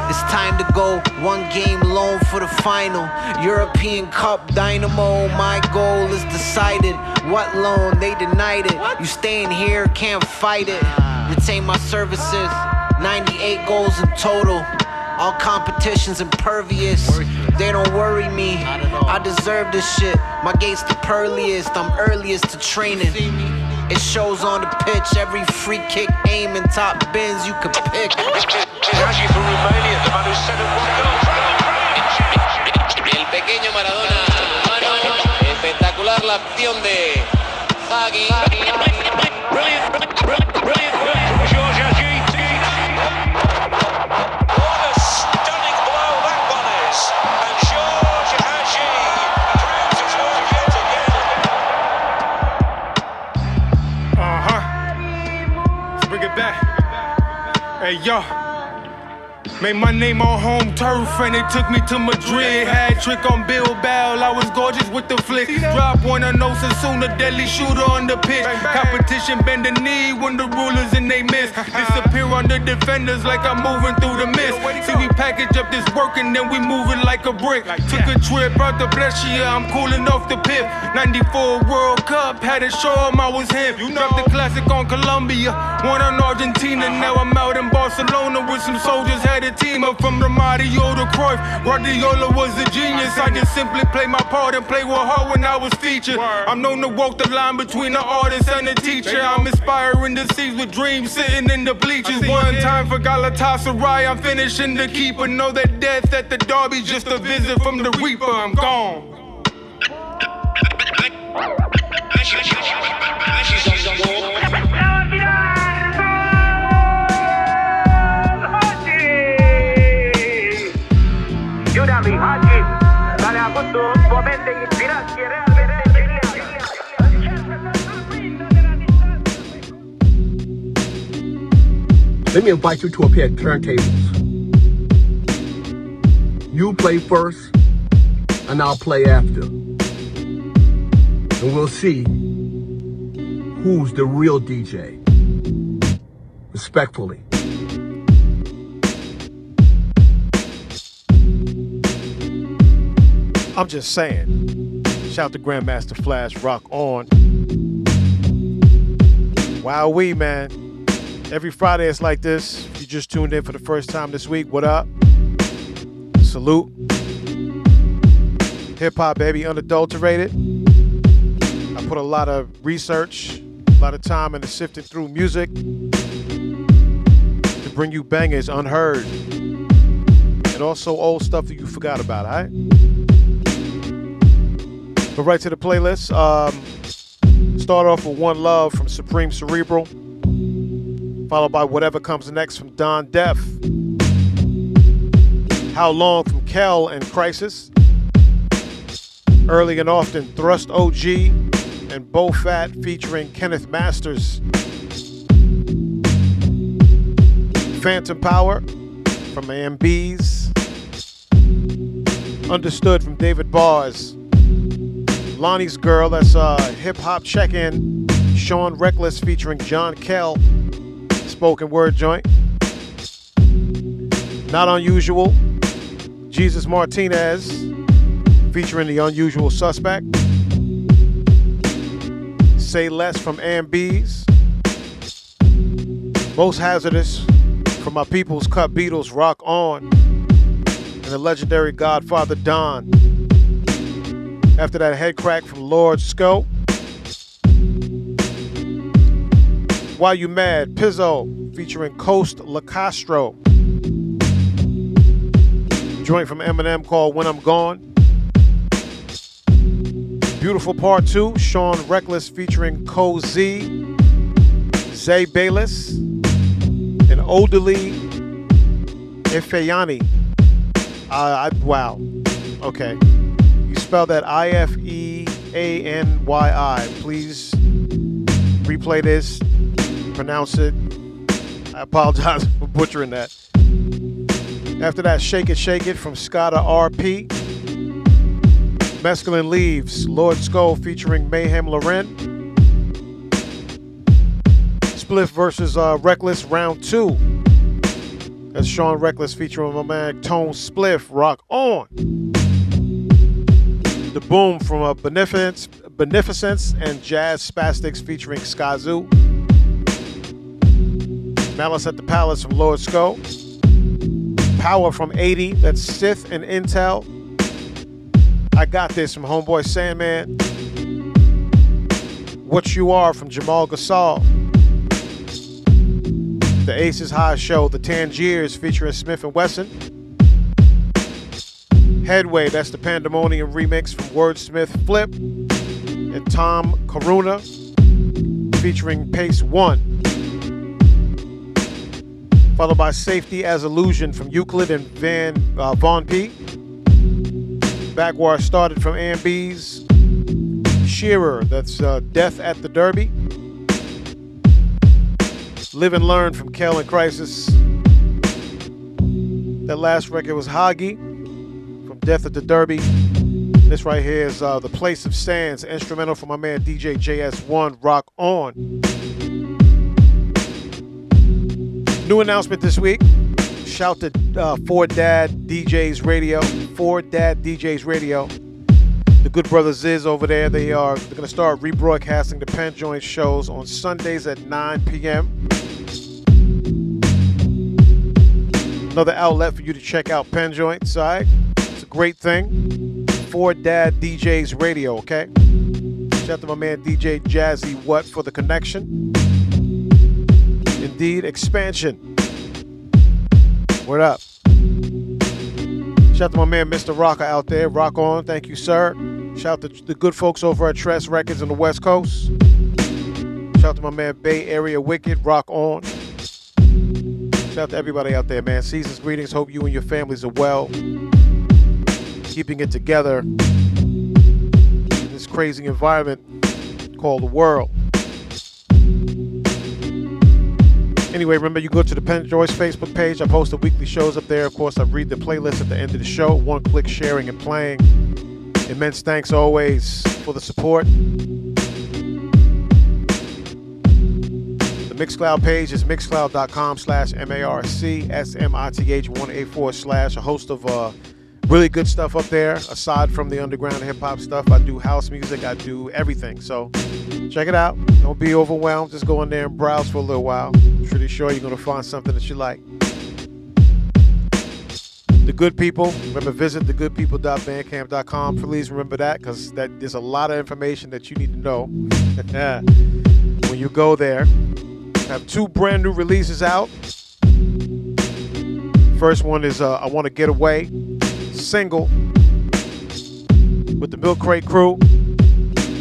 It's time to go, one game lone for the final. European Cup Dynamo, my goal is decided. What loan? They denied it. What? You staying here, can't fight it. Retain my services, ninety-eight goals in total. All competitions impervious. They don't worry me, I deserve this shit. My gate's the pearliest, I'm earliest to training. It shows on the pitch, every free kick, aim, and top bins you can pick. Hagi for Romania, the man who set up one goal. El pequeño Maradona. Espectacular la acción de Hagi. Brilliant, brilliant, brilliant, brilliant for George Hagi. What a stunning blow that one is. And George Hagi proves his worth yet again. back. Hey, yo. Made my name on home turf, and they took me to Madrid. Had trick on Bilbao, I was gorgeous with the flick. Drop one on Osasuna, deadly shooter on the pitch. Competition bend the knee when the rulers and they miss. Disappear on the defenders like I'm moving through the mist. See, we package up this work and then we move it like a brick. Took a trip out to Brescia, I'm cooling off the pip. ninety-four World Cup, had to show him I was him. Dropped the classic on Colombia, one on Argentina. Now I'm out in Barcelona with some soldiers headed team up from Romario to Cruyff. Guardiola was a genius. I just simply play my part and play with her when I was featured. I'm known to walk the line between the artist and the teacher. I'm inspiring the seeds with dreams sitting in the bleachers. One time for Galatasaray, I'm finishing the keeper. Know that death at the derby just a visit from the reaper. I'm gone. Ayúdame, Hagi, dale a gusto, momento, inspira, que realmente brilla. Let me invite you to appear at turntables. You play first, and I'll play after. And we'll see who's the real D J. Respectfully. I'm just saying, shout to Grandmaster Flash, rock on. Wowee, man. Every Friday it's like this. If you just tuned in for the first time this week, what up? Salute. Hip-hop, baby, unadulterated. I put a lot of research, a lot of time into sifting through music to bring you bangers unheard. And also old stuff that you forgot about, all right? But right to the playlist, um, start off with One Love from Supreme Cerebral, followed by Whatever Comes Next from Don Def, How Long from Kel and Crisis, Early and Often, Thrust O G, and BoFat featuring Kenneth Masters, Phantom Power from A M Bs, Understood from David Bars, Lonnie's Girl, that's uh, Hip Hop Check-In, Sean Reckless featuring John Kel, Spoken Word Joint, Not Unusual, Jesus Martinez featuring The Unusual Suspect, Say Less from A M Bs, Most Hazardous from my people's Cut Beatles, Rock On, and the legendary Godfather Don. After that, Head Crack from Lord Scope. Why You Mad, Pizzo, featuring Coast LaCastro. Joint from Eminem called When I'm Gone. Beautiful Part two, Sean Reckless featuring Cozy, Zay Bayless, and Odeli Ifeani. Uh, I, wow, okay. Spell that I F E A N Y I. Please replay this, pronounce it. I apologize for butchering that. After that, Shake It, Shake It from Scotta R P. Mescaline Leaves, Lord Skull featuring Mayhem Loren. Spliff versus uh, Reckless, round two. That's Sean Reckless featuring my man Tone Spliff, rock on. The Boom from uh, Beneficence, Beneficence and Jazz Spastics featuring Skazoo. Malice at the Palace from Lord Scope. Power from eighty, that's Sith and Intel. I Got This from Homeboy Sandman. What You Are from Jamal Gasol. The Aces High Show, the Tangiers featuring Smith and Wesson. Headway, that's the Pandemonium remix from Wordsmith Flip and Tom Karuna featuring Pace One. Followed by Safety as Illusion from Euclid and Van uh, Von P. Backwash started from A M B's. Shearer, that's uh, Death at the Derby. Live and Learn from Kel and Crisis. That last record was Hagi from Death at the Derby. This right here is uh, The Place of Sands, instrumental from my man D J J S one. Rock on. New announcement this week. Shout to uh, four Dad D Js Radio. four Dad D Js Radio. The good brothers is over there. They are they're going to start rebroadcasting the Pen Joint shows on Sundays at nine p m Another outlet for you to check out Pen Joints, all right? It's a great thing. four Dad D Js Radio, okay? Shout out to my man D J Jazzy What for the connection. Indeed, expansion. What up? Shout out to my man Mister Rocker out there. Rock on. Thank you, sir. Shout out to the good folks over at Tress Records on the West Coast. Shout out to my man Bay Area Wicked. Rock on. Shout out to everybody out there, man. Season's greetings. Hope you and your families are well. Keeping it together in this crazy environment called the world. Anyway, remember, you go to the Pen Joyce Facebook page. I post the weekly shows up there. Of course, I read the playlist at the end of the show. One click sharing and playing. Immense thanks always for the support. The Mixcloud page is mixcloud.com slash M A R C S M I T H one eight four slash. A host of uh, really good stuff up there. Aside from the underground hip-hop stuff, I do house music. I do everything. So check it out. Don't be overwhelmed. Just go in there and browse for a little while. I'm pretty sure you're going to find something that you like. The Good People. Remember, visit the good people dot bandcamp dot com. Please remember that, because that, there's a lot of information that you need to know when you go there. I have two brand new releases out. First one is uh, I Want to Get Away. Single with the Milk Crate Crew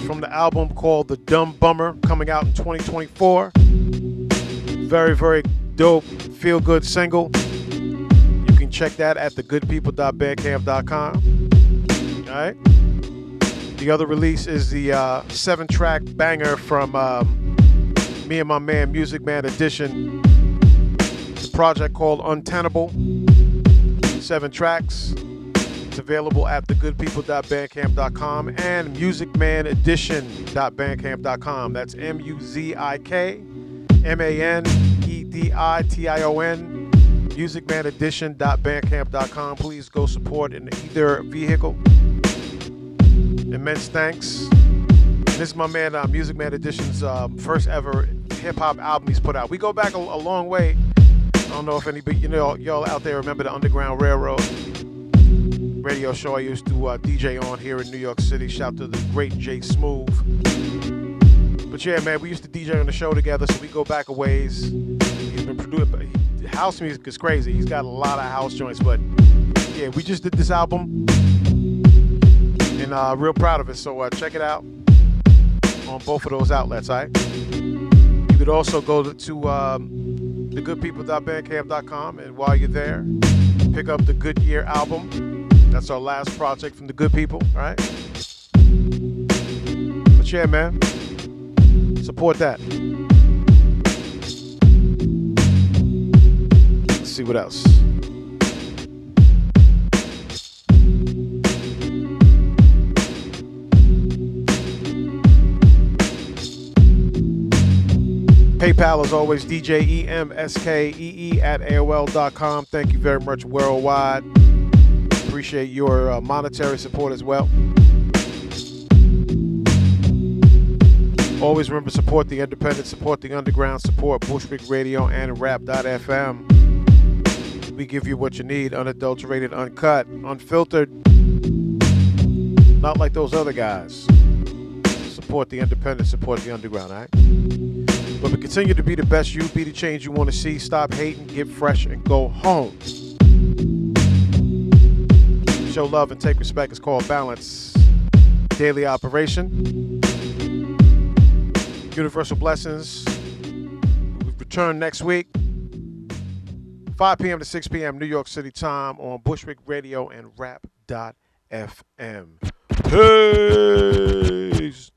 from the album called The Dumb Bummer, coming out in twenty twenty-four. Very, very dope, feel good single. You can check that at the good people dot bandcamp dot com. All right. The other release is the uh, seven track banger from um, me and my man, Music Man Edition. It's a project called Untenable. Seven tracks. Available at the good people dot bandcamp dot com and music man edition dot bandcamp dot com. That's M U Z I K M A N E D I T I O N, music man edition dot bandcamp dot com. Please go support in either vehicle. Immense thanks. And this is my man, uh, Music Man Edition's uh, first ever hip-hop album he's put out. We go back a, a long way. I don't know if anybody, you know, y'all out there remember the Underground Railroad radio show I used to uh, D J on here in New York City. Shout out to the great Jay Smooth. But yeah, man, we used to D J on the show together, so we go back a ways. He's been producing, he, house music is crazy. He's got a lot of house joints, but yeah, we just did this album, and uh, real proud of it. So uh, check it out on both of those outlets, all right? You could also go to, to um, the good people dot bandcamp dot com, and while you're there, pick up the Good Year album. That's our last project from The Good People, all right? But yeah, man, support that. Let's see what else. PayPal is always D J E M S K E E at A O L dot com. Thank you very much, worldwide. Appreciate your uh, monetary support as well. Always remember, support the independent, support the underground, support Bushwick Radio and rap dot f m. We give you what you need, unadulterated, uncut, unfiltered. Not like those other guys. Support the independent, support the underground, all right? But we continue to be the best you, be the change you want to see. Stop hating, get fresh, and go home. Show love and take respect. It's called Balance. Daily operation. Universal blessings. We return next week, five p m to six p m New York City time on Bushwick Radio and rap dot f m. Peace.